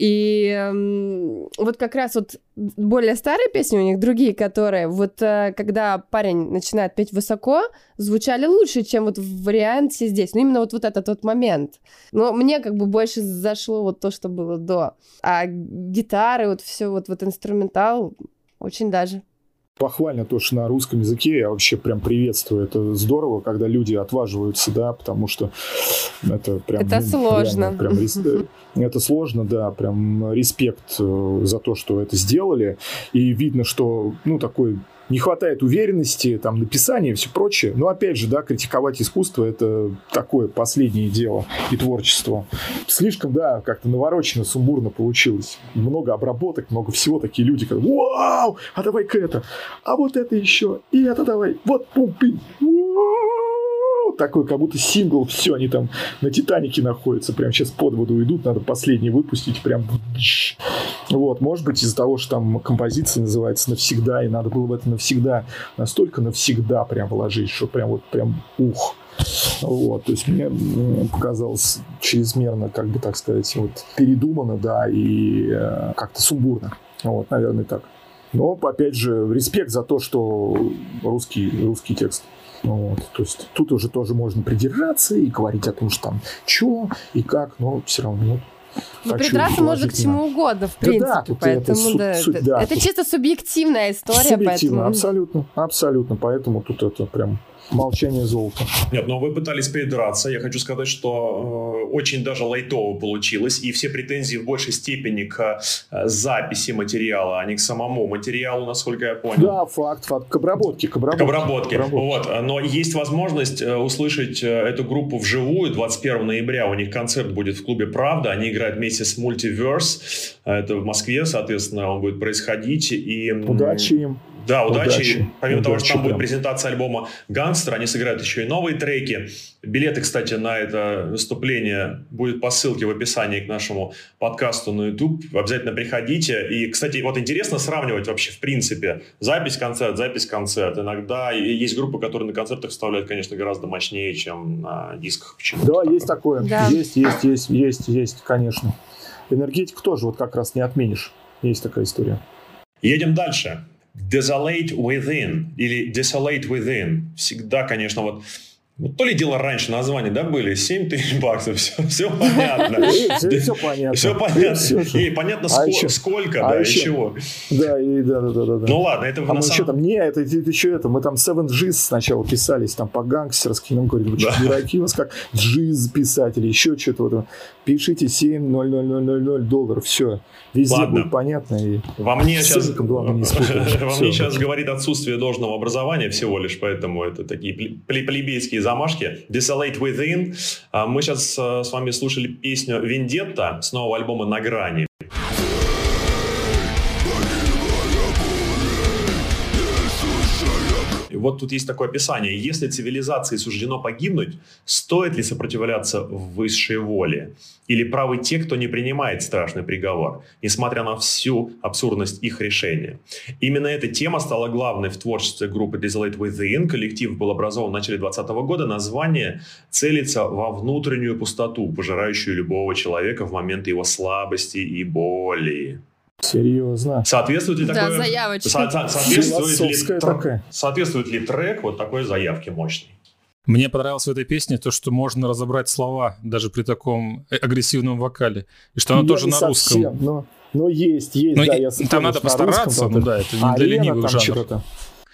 И эм, вот как раз вот более старые песни у них, другие, которые вот э, когда парень начинает петь высоко, звучали лучше, чем вот в варианте здесь. Ну, именно вот, вот этот вот момент. Но мне как бы больше зашло вот то, что было до. А гитары, вот все, вот, вот инструментал очень даже. Похвально то, что на русском языке, я вообще прям приветствую. Это здорово, когда люди отваживаются, да, потому что это прям... Это ну, сложно. Прям, прям, это сложно, да, прям респект за то, что это сделали. И видно, что, ну, такой... Не хватает уверенности, там, написания и все прочее. Но, опять же, да, критиковать искусство – это такое последнее дело и творчество. Слишком, да, как-то наворочено, сумбурно получилось. Много обработок, много всего. Такие люди, как «Вау! А давай-ка это! А вот это еще! И это давай! Вот пум-пинь!» Такой, как будто сингл, все, они там на «Титанике» находятся, прям сейчас под воду уйдут, надо последний выпустить, прям... Вот, может быть, из-за того, что там композиция называется «Навсегда», и надо было в это навсегда, настолько навсегда прям вложить, что прям вот прям ух. Вот, то есть мне показалось чрезмерно, как бы так сказать, вот передумано, да, и э, как-то сумбурно. Вот, наверное, так. Но, опять же, респект за то, что русский, русский текст. Вот, то есть тут уже тоже можно придираться и говорить о том, что там чё и как, но все равно. Ну, придраться можно к чему угодно, в принципе, да, да, поэтому это, да, су- да, су- да, это чисто субъективная история. Субъективно, поэтому... абсолютно, абсолютно, поэтому тут это прям молчание золота. Нет, но вы пытались передраться, я хочу сказать, что э, очень даже лайтово получилось, и все претензии в большей степени к э, записи материала, а не к самому материалу, насколько я понял. Да, факт, факт, к обработке, к обработке. К обработке, к обработке. Вот, но есть возможность э, услышать э, эту группу вживую двадцать первого ноября, у них концерт будет в клубе «Правда», они играют вместе с Multiverse, это в Москве, соответственно, он будет происходить. И... Удачи им. Да, удачи. удачи. Помимо удачи, того, что там прям. будет презентация альбома «Гангстер», они сыграют еще и новые треки. Билеты, кстати, на это выступление будут по ссылке в описании к нашему подкасту на YouTube. Обязательно приходите. И, кстати, вот интересно сравнивать вообще, в принципе, запись-концерт, запись-концерт. Иногда есть группы, которые на концертах вставляют, конечно, гораздо мощнее, чем на дисках. Почему-то да, такое. есть такое. Да. Есть, есть, есть, есть, есть, конечно. Энергетик тоже вот как раз не отменишь. Есть такая история. Едем дальше. Desolate Within или Desolate Within. Всегда, конечно, вот... Ну, то ли дело раньше названия, да, были? семь тысяч баксов, все, все понятно. Все понятно. Все понятно. И понятно, сколько, да, и чего. Да, и да-да-да. Ну ладно, это... А мы еще там, не, это еще это, мы там севен джиз сначала писались, там по-гангстерски, нам говорили, вы что, дураки, у вас как джиз писатели, еще что-то. Пишите семь тысяч долларов, все. Везде будет понятно. Во мне сейчас говорит отсутствие должного образования всего лишь, поэтому это такие плебейские замашки. Desolate Within. Мы сейчас с вами слушали песню «Вендетта» с нового альбома «На грани». И вот тут есть такое описание. Если цивилизации суждено погибнуть, стоит ли сопротивляться высшей воле? Или правы те, кто не принимает страшный приговор, несмотря на всю абсурдность их решения? Именно эта тема стала главной в творчестве группы Desolate Within. Коллектив был образован в начале двадцатого года. Название целится во внутреннюю пустоту, пожирающую любого человека в моменты его слабости и боли. Серьезно. Соответствует ли да, такое... заявочка. Со- со- соответствует, ли тр... соответствует ли трек вот такой заявке мощной? Мне понравилось в этой песне то, что можно разобрать слова даже при таком агрессивном вокале. И что она я тоже на совсем, русском. Но, но есть, есть, но да. И, я там надо постараться, на русском, ну да, это не для ленивых жанров. Что-то.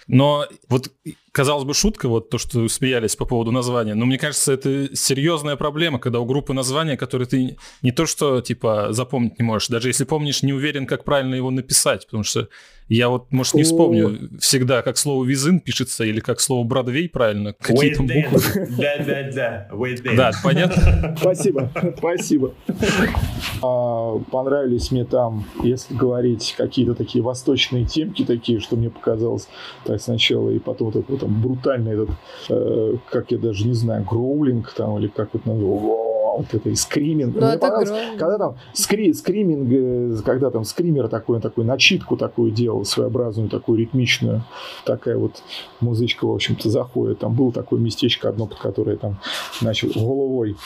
Но вот, казалось бы, шутка, вот то, что смеялись по поводу названия, но мне кажется, это серьезная проблема, когда у группы названия, которое ты не то что, типа, запомнить не можешь, даже если помнишь, не уверен, как правильно его написать, потому что я вот, может, не вспомню всегда, как слово «визин» пишется или как слово «бродвей» правильно, какие там буквы. Да-да-да, да, понятно? Спасибо, спасибо. Понравились мне там, если говорить, какие-то такие восточные темки такие, что мне показалось так сначала, и потом такой там брутальный этот, э, как я даже не знаю, гроулинг там, или как это назвал, вот это и скриминг. Мне понравилось, когда там скри, скриминг, когда там скример такой, такой начитку такую делал, своеобразную, такую ритмичную, такая вот музычка, в общем-то, заходит. Там было такое местечко одно, под которое там начал головой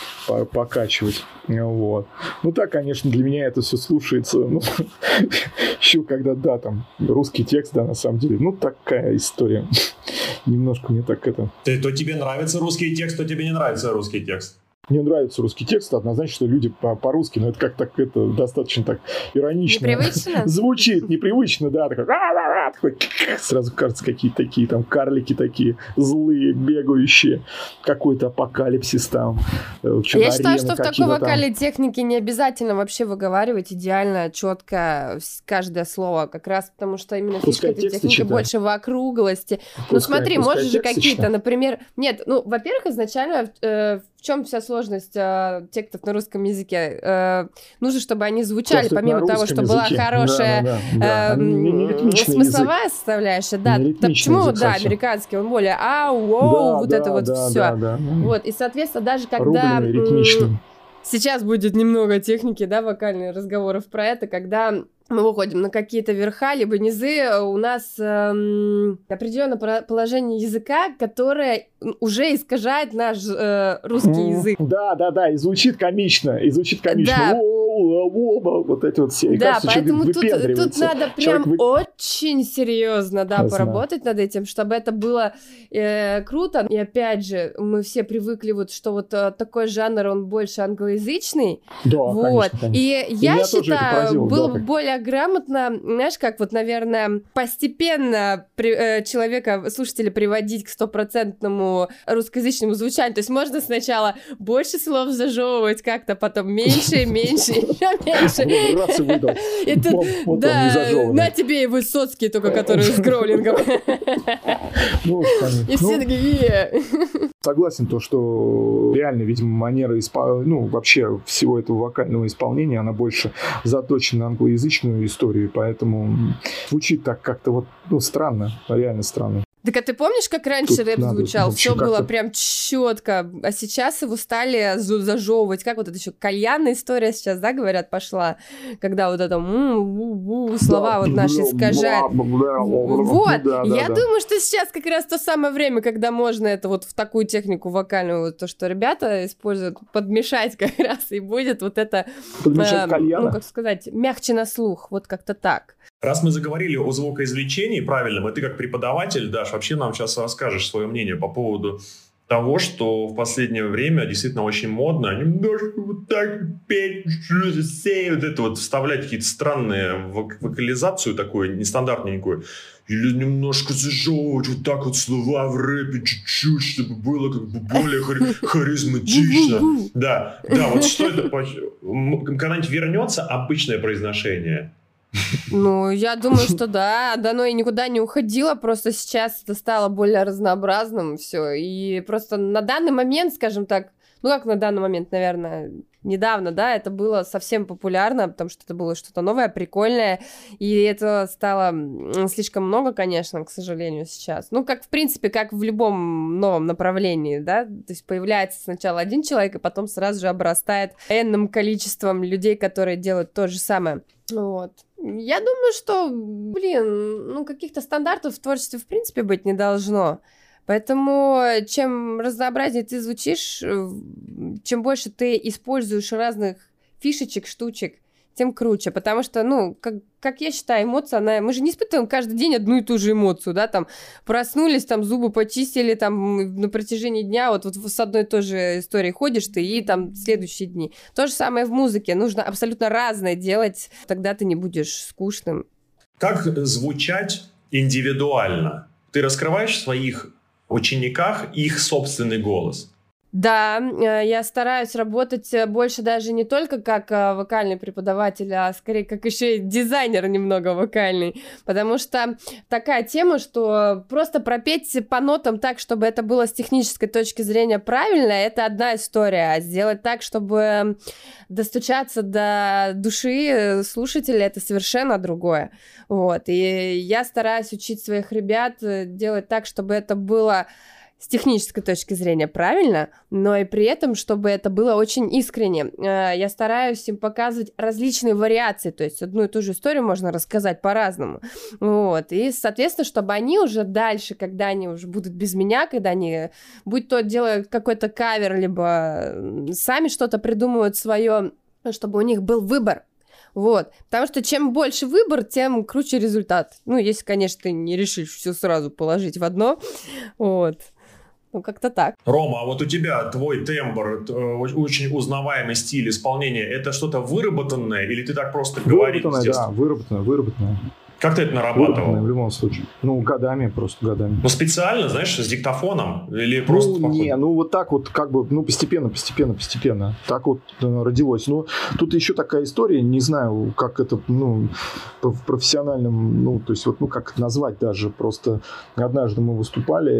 покачивать. Вот. Ну, так, конечно, для меня это все слушается. Ну, еще когда, да, там, русский текст, да, на самом деле, ну, такая история. Немножко мне так это... Ты, то тебе нравится русский текст, то тебе не нравится русский текст. Мне нравится русский текст, однозначно, что люди по-русски, но это как-то это достаточно так иронично непривычно? Звучит, непривычно, да, такой, такой, сразу кажется, какие-то такие там карлики такие злые, бегающие, какой-то апокалипсис там. Я считаю, что в такой вокальной технике не обязательно вообще выговаривать идеально, четко каждое слово, как раз потому что именно фишка этой техники больше в округлости. Ну смотри, можешь же какие-то, например, нет, ну, во-первых, изначально э, в чем вся сложность э, текстов на русском языке? Э, нужно, чтобы они звучали, текст помимо того, что языке. Была хорошая да, да, да. Э, э, смысловая язык. Составляющая. Да, да, почему, язык, да, американский, он более ау, воу, да, вот да, это вот да, все. Да, да, вот, и, соответственно, даже когда... М- сейчас будет немного техники, да, вокальных разговоров про это, когда... мы выходим на какие-то верха, либо низы, у нас эм, определенное положение языка, которое уже искажает наш э, русский mm. язык. Да, да, да, и звучит комично, и звучит комично. Да. О-о-о-о-о-о-о, вот эти вот все. И да, кажется, поэтому тут, тут надо прям вы... очень серьезно, да, я поработать знаю. Над этим, чтобы это было э, круто. И опять же, мы все привыкли, вот, что вот э, такой жанр, он больше англоязычный. Да, вот. Конечно, конечно. И я и считаю, поразило, было да, бы более грамотно, знаешь, как вот, наверное, постепенно при, э, человека, слушателя приводить к стопроцентному русскоязычному звучанию. То есть можно сначала больше слов зажевывать как-то, потом меньше, меньше, меньше. Раз и выдал. Да, на тебе и Высоцкий только, который с гроулингом. И все такие... Согласен, то, что реально, видимо, манера испо... ну, вообще всего этого вокального исполнения, она больше заточена на англоязычную историю, поэтому звучит так как-то вот, ну, странно, реально странно. Так а ты помнишь, как раньше тут рэп надо, звучал? Все как-то... было прям четко. А сейчас его стали зажевывать. Как вот это еще кальянная история сейчас, да, говорят, пошла? Когда вот это слова вот наши искажают. Вот. Я думаю, что сейчас как раз то самое время, когда можно это вот в такую технику вокальную, то, что ребята используют, подмешать как раз, и будет вот это... Подмешать кальяна? Ну, как сказать, мягче на слух. Вот как-то так. Раз мы заговорили о звукоизвлечении правильном, и ты как преподаватель, Даш, вообще нам сейчас расскажешь свое мнение по поводу того, что в последнее время действительно очень модно немножко вот так петь, вот это вот вставлять какие-то странные вокализацию такую нестандартненькую, или немножко зажевывать вот так вот слова в рэпе чуть-чуть, чтобы было как бы более хари- харизматично. Да, да, вот что это? Когда-нибудь вернется обычное произношение? Ну, я думаю, что да, оно и никуда не уходило, просто сейчас это стало более разнообразным все, и просто на данный момент, скажем так, ну как на данный момент, наверное, недавно, да, это было совсем популярно, потому что это было что-то новое, прикольное, и это стало слишком много, конечно, к сожалению, сейчас. Ну, как, в принципе, как в любом новом направлении, да, то есть появляется сначала один человек, и потом сразу же обрастает энным количеством людей, которые делают то же самое. Вот. Я думаю, что, блин, ну каких-то стандартов в творчестве в принципе быть не должно. Поэтому чем разнообразнее ты звучишь, чем больше ты используешь разных фишечек, штучек, тем круче, потому что, ну, как, как я считаю, эмоция, она... Мы же не испытываем каждый день одну и ту же эмоцию, да, там, проснулись, там, зубы почистили, там, на протяжении дня, вот, вот с одной и той же историей ходишь ты, и там следующие дни. То же самое в музыке, нужно абсолютно разное делать, тогда ты не будешь скучным. Как звучать индивидуально? Ты раскрываешь в своих учениках их собственный голос? Да, я стараюсь работать больше даже не только как вокальный преподаватель, а скорее как еще и дизайнер немного вокальный, потому что такая тема, что просто пропеть по нотам так, чтобы это было с технической точки зрения правильно, это одна история, а сделать так, чтобы достучаться до души слушателя, это совершенно другое, вот, и я стараюсь учить своих ребят делать так, чтобы это было... с технической точки зрения правильно, но и при этом, чтобы это было очень искренне. Я стараюсь им показывать различные вариации, то есть одну и ту же историю можно рассказать по-разному. Вот. И, соответственно, чтобы они уже дальше, когда они уже будут без меня, когда они, будь то делают какой-то кавер, либо сами что-то придумывают свое, чтобы у них был выбор. Вот, потому что чем больше выбор, тем круче результат. Ну, если, конечно, ты не решишь все сразу положить в одно, вот. Ну, как-то так. Рома, а вот у тебя твой тембр, очень узнаваемый стиль исполнения, это что-то выработанное или ты так просто говоришь? Выработанное, да, выработанное, выработанное. Как ты это нарабатывал? В любом случае. Ну, годами, просто годами. Ну, специально, знаешь, с диктофоном? Или просто... Ну, не, ну, вот так вот, как бы, ну, постепенно, постепенно, постепенно. Так вот ну, родилось. Ну, тут еще такая история, не знаю, как это, ну, в профессиональном, ну, то есть, вот, ну, как это назвать даже. Просто однажды мы выступали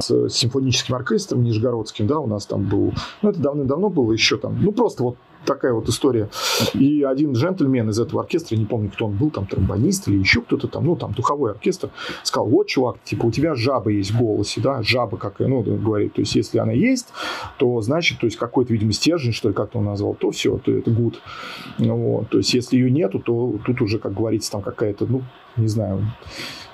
с симфоническим оркестром нижегородским, да, у нас там был, ну, это давным-давно было еще там, ну, просто вот такая вот история. И один джентльмен из этого оркестра, не помню, кто он был, там, тромбонист или еще кто-то там, ну, там, духовой оркестр, сказал, вот, чувак, типа, у тебя жаба есть в голосе, да, жаба какая, ну, говорит, то есть, если она есть, то, значит, то есть, какой-то, видимо, стержень, что ли, как-то он назвал, то все, то это good. Вот. То есть, если ее нету, то тут уже, как говорится, там какая-то, ну, не знаю,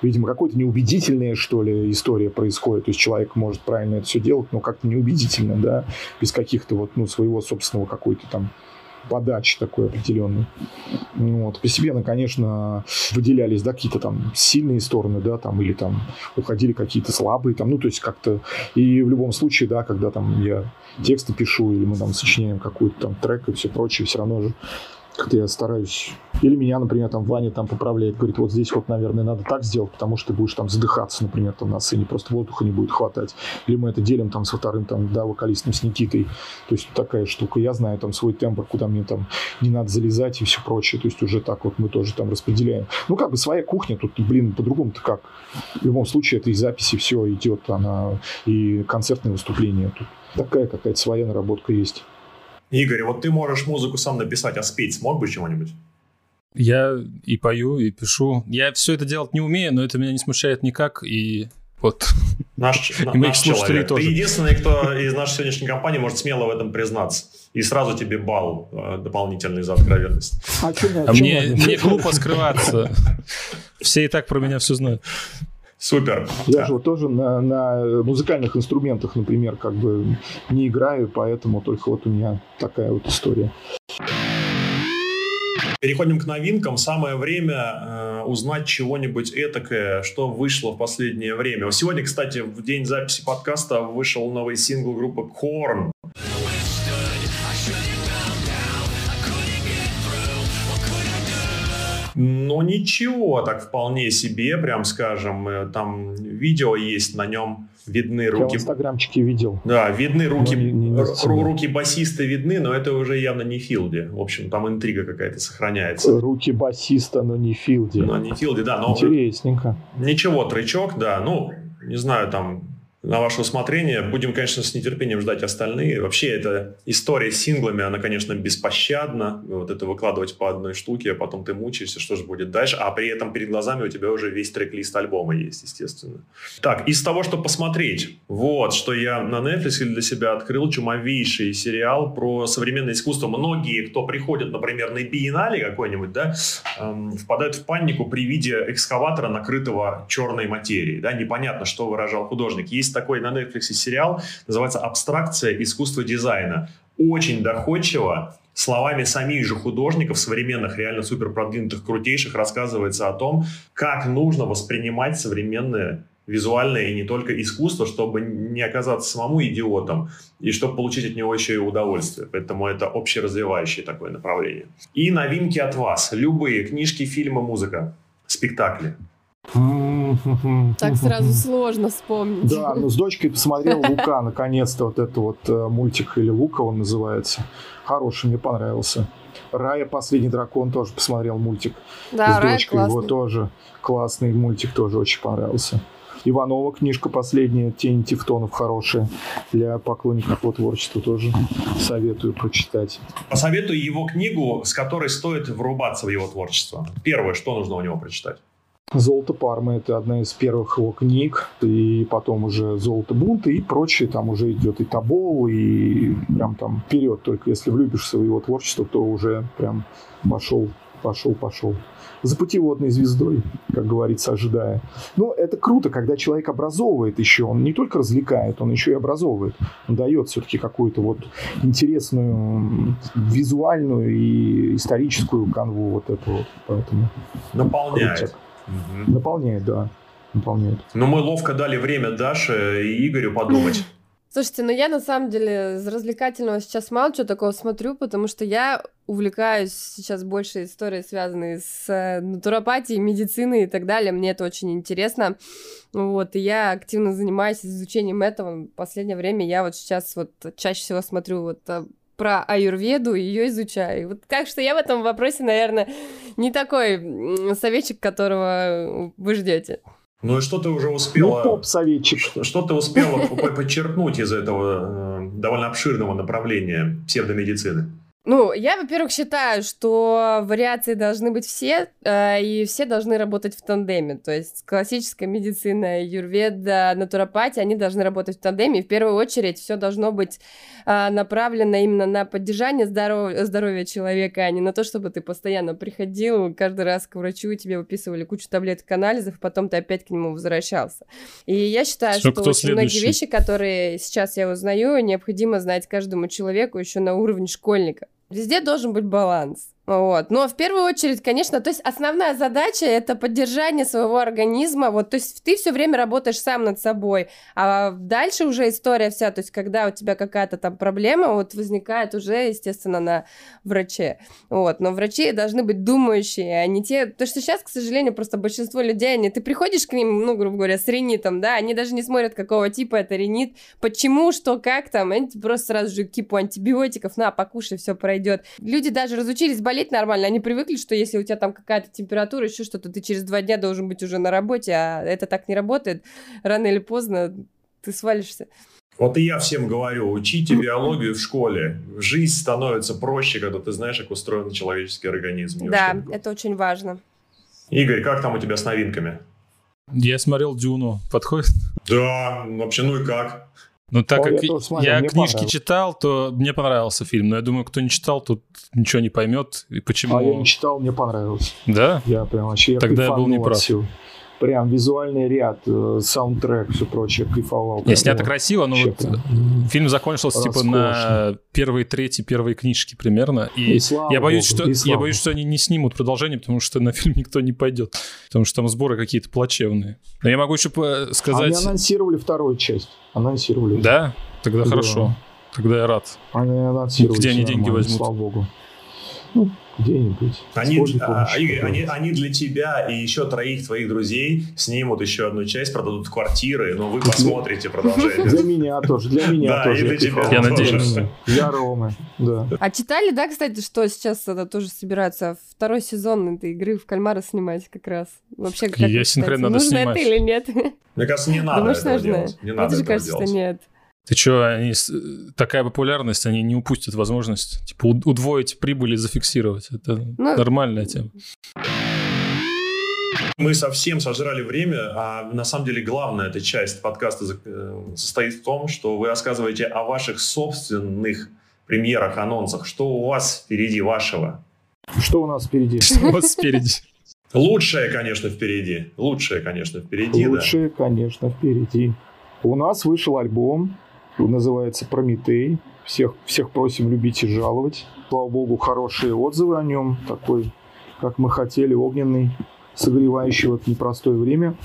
видимо, какая-то неубедительная, что ли, история происходит. То есть человек может правильно это все делать, но как-то неубедительно, да, без каких-то вот, ну, своего собственного какой-то там подачи такой определенной. Вот. Постепенно, конечно, выделялись, да, какие-то там сильные стороны, да, там, или там уходили какие-то слабые, там, ну, то есть как-то... И в любом случае, да, когда там я тексты пишу, или мы там сочиняем какой-то там трек и все прочее, все равно же как-то я стараюсь. Или меня, например, там Ваня там поправляет, говорит, вот здесь вот, наверное, надо так сделать, потому что ты будешь там задыхаться, например, там на сцене, просто воздуха не будет хватать. Или мы это делим там со вторым, там, да, вокалистом, с Никитой. То есть такая штука. Я знаю там свой тембр, куда мне там не надо залезать и все прочее. То есть уже так вот мы тоже там распределяем. Ну, как бы своя кухня тут, блин, по-другому-то как. В любом случае, это и записи все идет, она и концертные выступления. Тут такая какая-то своя наработка есть. Игорь, вот ты можешь музыку сам написать, а спеть смог бы чего-нибудь? Я и пою, и пишу. Я все это делать не умею, но это меня не смущает никак. И вот. Наш, и наш человек. Тоже. Ты единственный, кто из нашей сегодняшней компании может смело в этом признаться. И сразу тебе балл дополнительный за откровенность. А, что, а, а мне, мне глупо скрываться. Все и так про меня все знают. Супер. Я да. же вот тоже на, на музыкальных инструментах, например, как бы не играю, поэтому только вот у меня такая вот история. Переходим к новинкам. Самое время э, узнать чего-нибудь этакое, что вышло в последнее время. Сегодня, кстати, в день записи подкаста вышел новый сингл группы Korn. Но ничего, так вполне себе, прям скажем, там видео есть, на нем видны руки. Я в инстаграмчике видел. Да, видны руки, не, не ру- руки басиста видны, но это уже явно не Филди. В общем, там интрига какая-то сохраняется. Руки басиста, но не Филди. Но не Филди, да. Но интересненько. Ничего, тречок, да, ну, не знаю, там... На ваше усмотрение. Будем, конечно, с нетерпением ждать остальные. Вообще, эта история с синглами, она, конечно, беспощадна. Вот это выкладывать по одной штуке, а потом ты мучаешься, что же будет дальше. А при этом перед глазами у тебя уже весь трек-лист альбома есть, естественно. Так, из того, что посмотреть. Вот, что я на Netflix для себя открыл. Чумовейший сериал про современное искусство. Многие, кто приходит, например, на биеннале какой-нибудь, да, эм, впадают в панику при виде экскаватора, накрытого черной материей. Да, непонятно, что выражал художник. Есть такой на Netflix сериал, называется «Абстракция искусства дизайна». очень доходчиво, словами самих же художников, современных, реально супер продвинутых, крутейших, рассказывается о том, как нужно воспринимать современные визуальное и не только искусство, чтобы не оказаться самому идиотом и чтобы получить от него еще и удовольствие. Поэтому это общеразвивающее такое направление. И новинки от вас. Любые книжки, фильмы, музыка, спектакли. Так сразу сложно вспомнить. Да, ну с дочкой посмотрел Лука, наконец-то вот этот вот мультик, или Лука он называется. Хороший, мне понравился. Рая, последний дракон, тоже посмотрел мультик. Да, с дочкой его тоже классный мультик, тоже очень понравился. Иванова книжка последняя, «Тень тевтонов», хорошая. Для поклонников его творчества тоже советую прочитать. Посоветую его книгу, с которой стоит врубаться в его творчество. Первое, что нужно у него прочитать? «Золото Пармы» — это одна из первых его книг. И потом уже «Золото бунта» и прочее. Там уже идет и Тобол, и прям там вперед. Только если влюбишься в его творчество, то уже прям пошел, пошел, пошел. За путеводной звездой, как говорится, ожидая. Но это круто, когда человек образовывает еще. Он не только развлекает, он еще и образовывает. Он дает все-таки какую-то вот интересную визуальную и историческую канву вот этого. Поэтому наполняет. Угу. Наполняет, да. Наполняет. Но мы ловко дали время Даше и Игорю подумать. Слушайте, ну я на самом деле из развлекательного сейчас мало чего такого смотрю, потому что я увлекаюсь сейчас больше историей, связанной с натуропатией, медициной и так далее. Мне это очень интересно. Вот, и я активно занимаюсь изучением этого. В последнее время я вот сейчас вот чаще всего смотрю вот про аюрведу и ее изучаю. Вот, так что я в этом вопросе, наверное, не такой советчик, которого вы ждете. Ну и что ты уже успела... Ну, топ-советчик. Что, что ты успела подчеркнуть из этого э, довольно обширного направления псевдомедицины? Ну, я, во-первых, считаю, что вариации должны быть все, э, и все должны работать в тандеме. То есть классическая медицина, аюрведа, натуропатия, они должны работать в тандеме. И в первую очередь все должно быть э, направлено именно на поддержание здоров- здоровья человека, а не на то, чтобы ты постоянно приходил каждый раз к врачу, и тебе выписывали кучу таблеток, анализов, и потом ты опять к нему возвращался. И я считаю, что, что очень многие вещи, которые сейчас я узнаю, необходимо знать каждому человеку еще на уровне школьника. Везде должен быть баланс. Вот. Но в первую очередь, конечно, то есть основная задача — это поддержание своего организма. Вот, то есть ты все время работаешь сам над собой. А дальше уже история вся, то есть когда у тебя какая-то там проблема, вот возникает уже, естественно, на враче. Вот. Но врачи должны быть думающие, а не те... То, что сейчас, к сожалению, просто большинство людей, они... ты приходишь к ним, ну, грубо говоря, с ринитом, да, они даже не смотрят, какого типа это ринит, почему, что, как там, они просто сразу же кипу антибиотиков, на, покушай, все пройдет. Люди даже разучились болеть нормально, они привыкли, что если у тебя там какая-то температура, еще что-то, ты через два дня должен быть уже на работе, а это так не работает. Рано или поздно ты свалишься. Вот и я всем говорю, учите биологию в школе. Жизнь становится проще, когда ты знаешь, как устроен человеческий организм. Да, это очень важно. Игорь, как там у тебя с новинками? Я смотрел «Дюну». Подходит? Да, вообще, ну и как? Ну, так О, как я, смотрел, я книжки читал, то мне понравился фильм. Но я думаю, кто не читал, тут ничего не поймет. И почему... А я не читал, мне понравилось. Да? Я прям вообще... Я Тогда я был неправ. Всю. Прям визуальный ряд, э, саундтрек, все прочее, кайфовал. Я снято красиво, но вот прям... фильм закончился роскошно. Типа на первой трети первой книжки примерно. И, и я, боюсь, Богу, что, и я боюсь, что они не снимут продолжение, потому что на фильм никто не пойдет. Потому что там сборы какие-то плачевные. Но я могу еще сказать... Они анонсировали вторую часть. Анонсировали. Да? Тогда да. Хорошо. Тогда я рад. Они анонсировали. Где они деньги возьмут? Слава Богу. Ну, где-нибудь. Они, а, они, они, они для тебя и еще троих твоих друзей снимут еще одну часть, продадут квартиры, но вы посмотрите продолжение. Для меня тоже, для меня тоже. Да, и для тебя. Я надеюсь. Для Ромы, да. А читали, да, кстати, что сейчас это тоже собираются второй сезон этой игры в кальмара снимать как раз? Вообще, как вы считаете, нужно это или нет? Мне кажется, не надо этого делать. Не надо этого делать. Ты чё, они, такая популярность, они не упустят возможность типа удвоить прибыль и зафиксировать. Это ну... нормальная тема. Мы совсем сожрали время, а на самом деле главная эта часть подкаста состоит в том, что вы рассказываете о ваших собственных премьерах, анонсах. Что у вас впереди вашего? Что у нас впереди? Что у вас впереди? Лучшее, конечно, впереди. Лучшее, конечно, впереди. Лучшее, конечно, впереди. У нас вышел альбом. Называется «Прометей». Всех, всех просим любить и жаловать. Слава богу, хорошие отзывы о нем. Такой, как мы хотели, огненный, согревающий в это непростое время.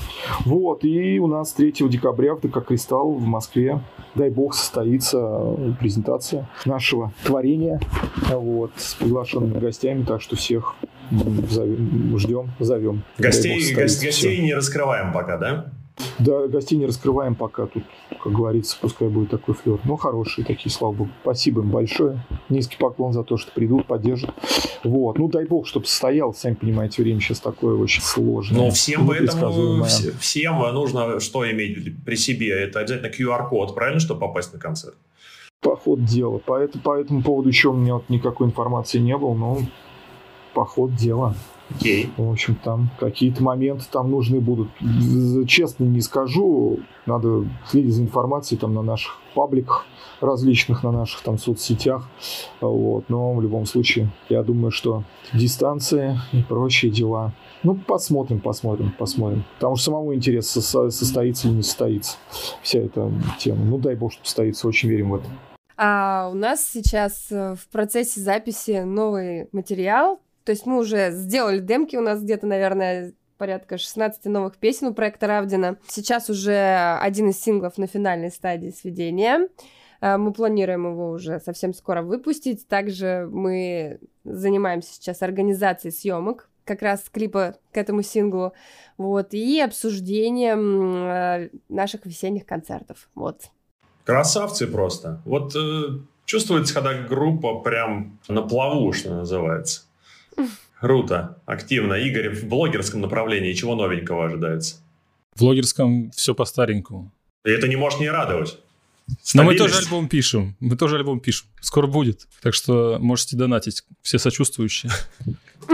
Вот, и у нас третьего декабря в ДК «Кристалл» в Москве, дай бог, состоится презентация нашего творения, вот, с приглашенными гостями, так что всех зовем, ждем, зовем. Гостей, бог, гость, гостей не раскрываем пока, да? Да, гостей не раскрываем пока, тут, как говорится, пускай будет такой флёр. Но хорошие такие, слава богу. Спасибо им большое. Низкий поклон за то, что придут, поддержат. Вот. Ну, дай бог, чтобы состоялось. Сами понимаете, время сейчас такое очень сложное. Но всем поэтому, всем нужно что иметь при себе? Это обязательно ку ар код, правильно, чтобы попасть на концерт? По ходу дела. По, это, по этому поводу еще у меня вот никакой информации не было, но по ходу дела. Okay. В общем, там какие-то моменты там нужны будут. Честно не скажу. Надо следить за информацией там на наших пабликах различных, на наших там соцсетях. Вот. Но в любом случае, я думаю, что дистанция и прочие дела. Ну, посмотрим, посмотрим, посмотрим. Потому что самому интересно, состоится или не состоится вся эта тема. Ну, дай бог, что состоится. Очень верим в это. А у нас сейчас в процессе записи новый материал. То есть мы уже сделали демки, у нас где-то, наверное, порядка шестнадцати новых песен у проекта Равдина. Сейчас уже один из синглов на финальной стадии сведения. Мы планируем его уже совсем скоро выпустить. Также мы занимаемся сейчас организацией съемок, как раз клипа к этому синглу, вот, и обсуждением наших весенних концертов. Вот. Красавцы просто. Вот э, чувствуется, когда группа прям на плаву, что называется. Круто, активно. Игорь, в блогерском направлении чего новенького ожидается? В блогерском все по-старенькому. И это не может не радовать. Но мы тоже альбом пишем. Мы тоже альбом пишем. Скоро будет. Так что можете донатить. Все сочувствующие.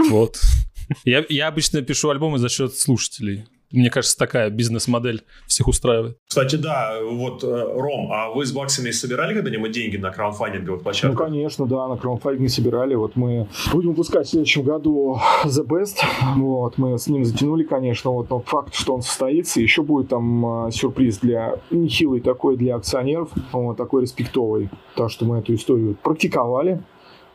Вот. Я обычно пишу альбомы за счет слушателей. Мне кажется, такая бизнес-модель всех устраивает. Кстати, да, вот, Ром, а вы с баксами собирали когда-нибудь деньги на краундфандинговых площадках? Ну, конечно, да, на краудфандинге собирали. Вот мы будем выпускать в следующем году The Best. Вот, мы с ним затянули, конечно, вот, но факт, что он состоится. Еще будет там сюрприз для нехилый такой для акционеров, вот, такой респектовый. Так что мы эту историю практиковали.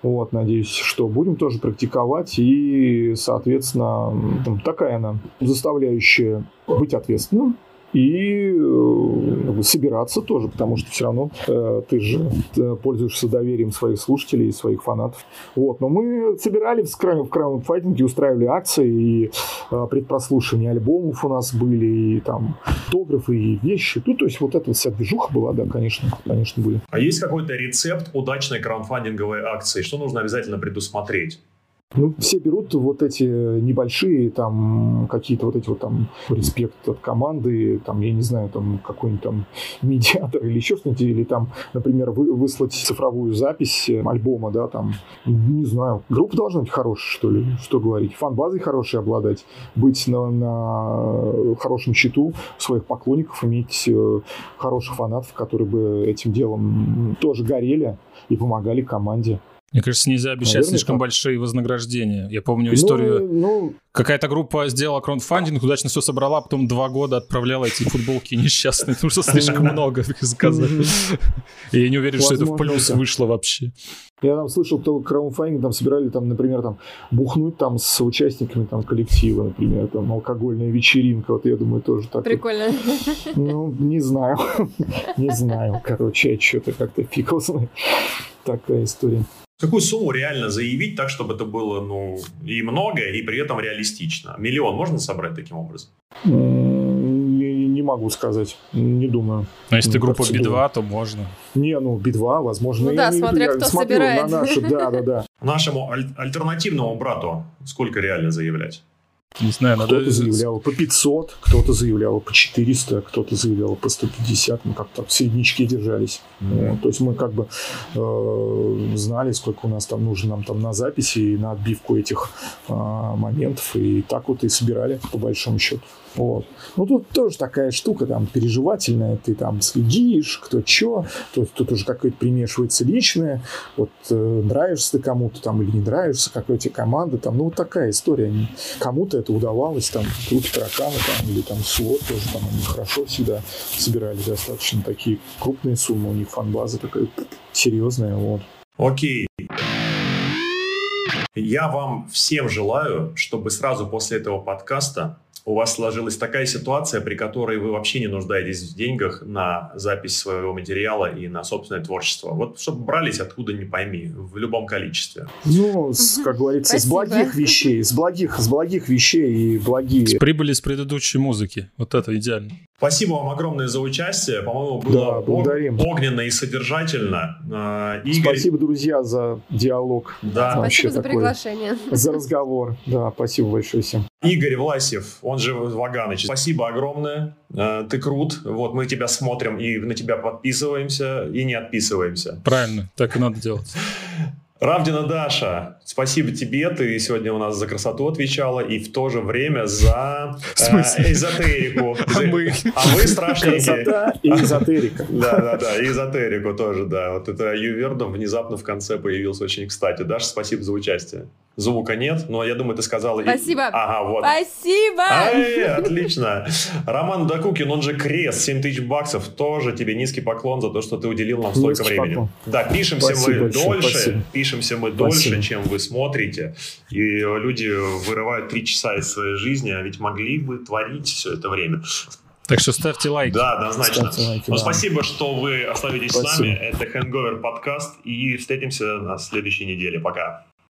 Вот, надеюсь, что будем тоже практиковать. И, соответственно, там, такая она, заставляющая быть ответственным и э, собираться тоже, потому что все равно э, ты же э, пользуешься доверием своих слушателей и своих фанатов. Вот, но мы собирали в краундфандинге, устраивали акции, и э, предпрослушивания альбомов у нас были, и там фотографы, и вещи. Ну, то есть вот эта вся движуха была, да, конечно, конечно, были. А есть какой-то рецепт удачной краундфандинговой акции? Что нужно обязательно предусмотреть? Ну, все берут вот эти небольшие, там, какие-то вот эти вот там респект от команды, там, я не знаю, там, какой-нибудь там медиатор или еще что-нибудь, или там, например, вы, выслать цифровую запись альбома, да, там, не знаю, группа должна быть хорошая, что ли, что говорить, фан-базой хорошей обладать, быть на, на хорошем счету своих поклонников, иметь хороших фанатов, которые бы этим делом тоже горели и помогали команде. Мне кажется, нельзя обещать Наверное, слишком так. большие вознаграждения. Я помню историю. Ну, ну... Какая-то группа сделала краундфандинг, удачно все собрала, потом два года отправляла эти футболки несчастные, потому что слишком много их заказали. И я не уверен, что это в плюс вышло вообще. Я там слышал, что краудфандинг там собирали, там, например, там, бухнуть там с участниками там, коллектива, например, там, алкогольная вечеринка. Вот я думаю, тоже так. Прикольно. Вот. Ну, не знаю. Не знаю. Короче, я что-то как-то фиг узнал. Такая история. Какую сумму реально заявить так, чтобы это было, ну, и много, и при этом реалистично? Миллион можно собрать таким образом? Не, не могу сказать, не думаю. А если ну, ты группа би два, то можно. Не, ну, би два, возможно. Ну и, да, смотря я, кто смотрю, собирает. На наши, да, да, да. Нашему аль- альтернативному брату сколько реально заявлять? Не знаю, надо... Кто-то заявлял по пятьсот, кто-то заявлял по четыреста, кто-то заявлял по сто пятьдесят, мы как-то в середнячке держались. Mm-hmm. Вот, то есть мы как бы э, знали, сколько у нас там нужно нам там на записи и на отбивку этих э, моментов, и так вот и собирали по большому счету. Вот. Ну, тут тоже такая штука там переживательная, ты там следишь, кто чё, то есть тут уже какое-то примешивается личное, вот э, нравишься ты кому-то там или не нравишься, какая тебе команда там, ну, вот такая история. Кому-то это удавалось, там группа Таракана там, или там Слот тоже, там они хорошо всегда собирали достаточно такие крупные суммы, у них фан-база такая серьезная, вот. Окей. Я вам всем желаю, чтобы сразу после этого подкаста у вас сложилась такая ситуация, при которой вы вообще не нуждаетесь в деньгах на запись своего материала и на собственное творчество. Вот чтобы брались откуда не пойми, в любом количестве. Ну, с, как говорится, спасибо. С благих вещей, с благих, с благих вещей и благие. С прибыли с предыдущей музыки. Вот это идеально. Спасибо вам огромное за участие. По-моему, было да, огненно и содержательно. Игорь... Спасибо, друзья, за диалог. Да. Спасибо за такой... приглашение. За разговор. Да, спасибо большое всем. Игорь Власьев, он же Ваганыч. Спасибо огромное. Ты крут. Вот мы тебя смотрим и на тебя подписываемся, и не отписываемся. Правильно, так и надо делать. Равдина Даша, спасибо тебе, ты сегодня у нас за красоту отвечала и в то же время за э, эзотерику. А мы? А мы страшненькие. Красота и эзотерика. Да-да-да, эзотерику тоже, да. Вот это Ювердом внезапно в конце появился очень кстати. Даша, спасибо за участие. Звука нет, но я думаю, ты сказала... Спасибо. Ага, вот. Спасибо. Ай, отлично. Роман Докукин, он же Крест, семь тысяч баксов. Тоже тебе низкий поклон за то, что ты уделил нам столько низкий времени. Поклон. Да, пишемся спасибо мы большое, дольше, спасибо. Пишемся мы спасибо. Дольше, чем вы смотрите. И люди вырывают три часа из своей жизни, а ведь могли бы творить все это время. Так что ставьте лайки. Да, однозначно. Ставьте лайки, ну, да. Спасибо, что вы остались с нами. Это Hangover подкаст. И встретимся на следующей неделе. Пока.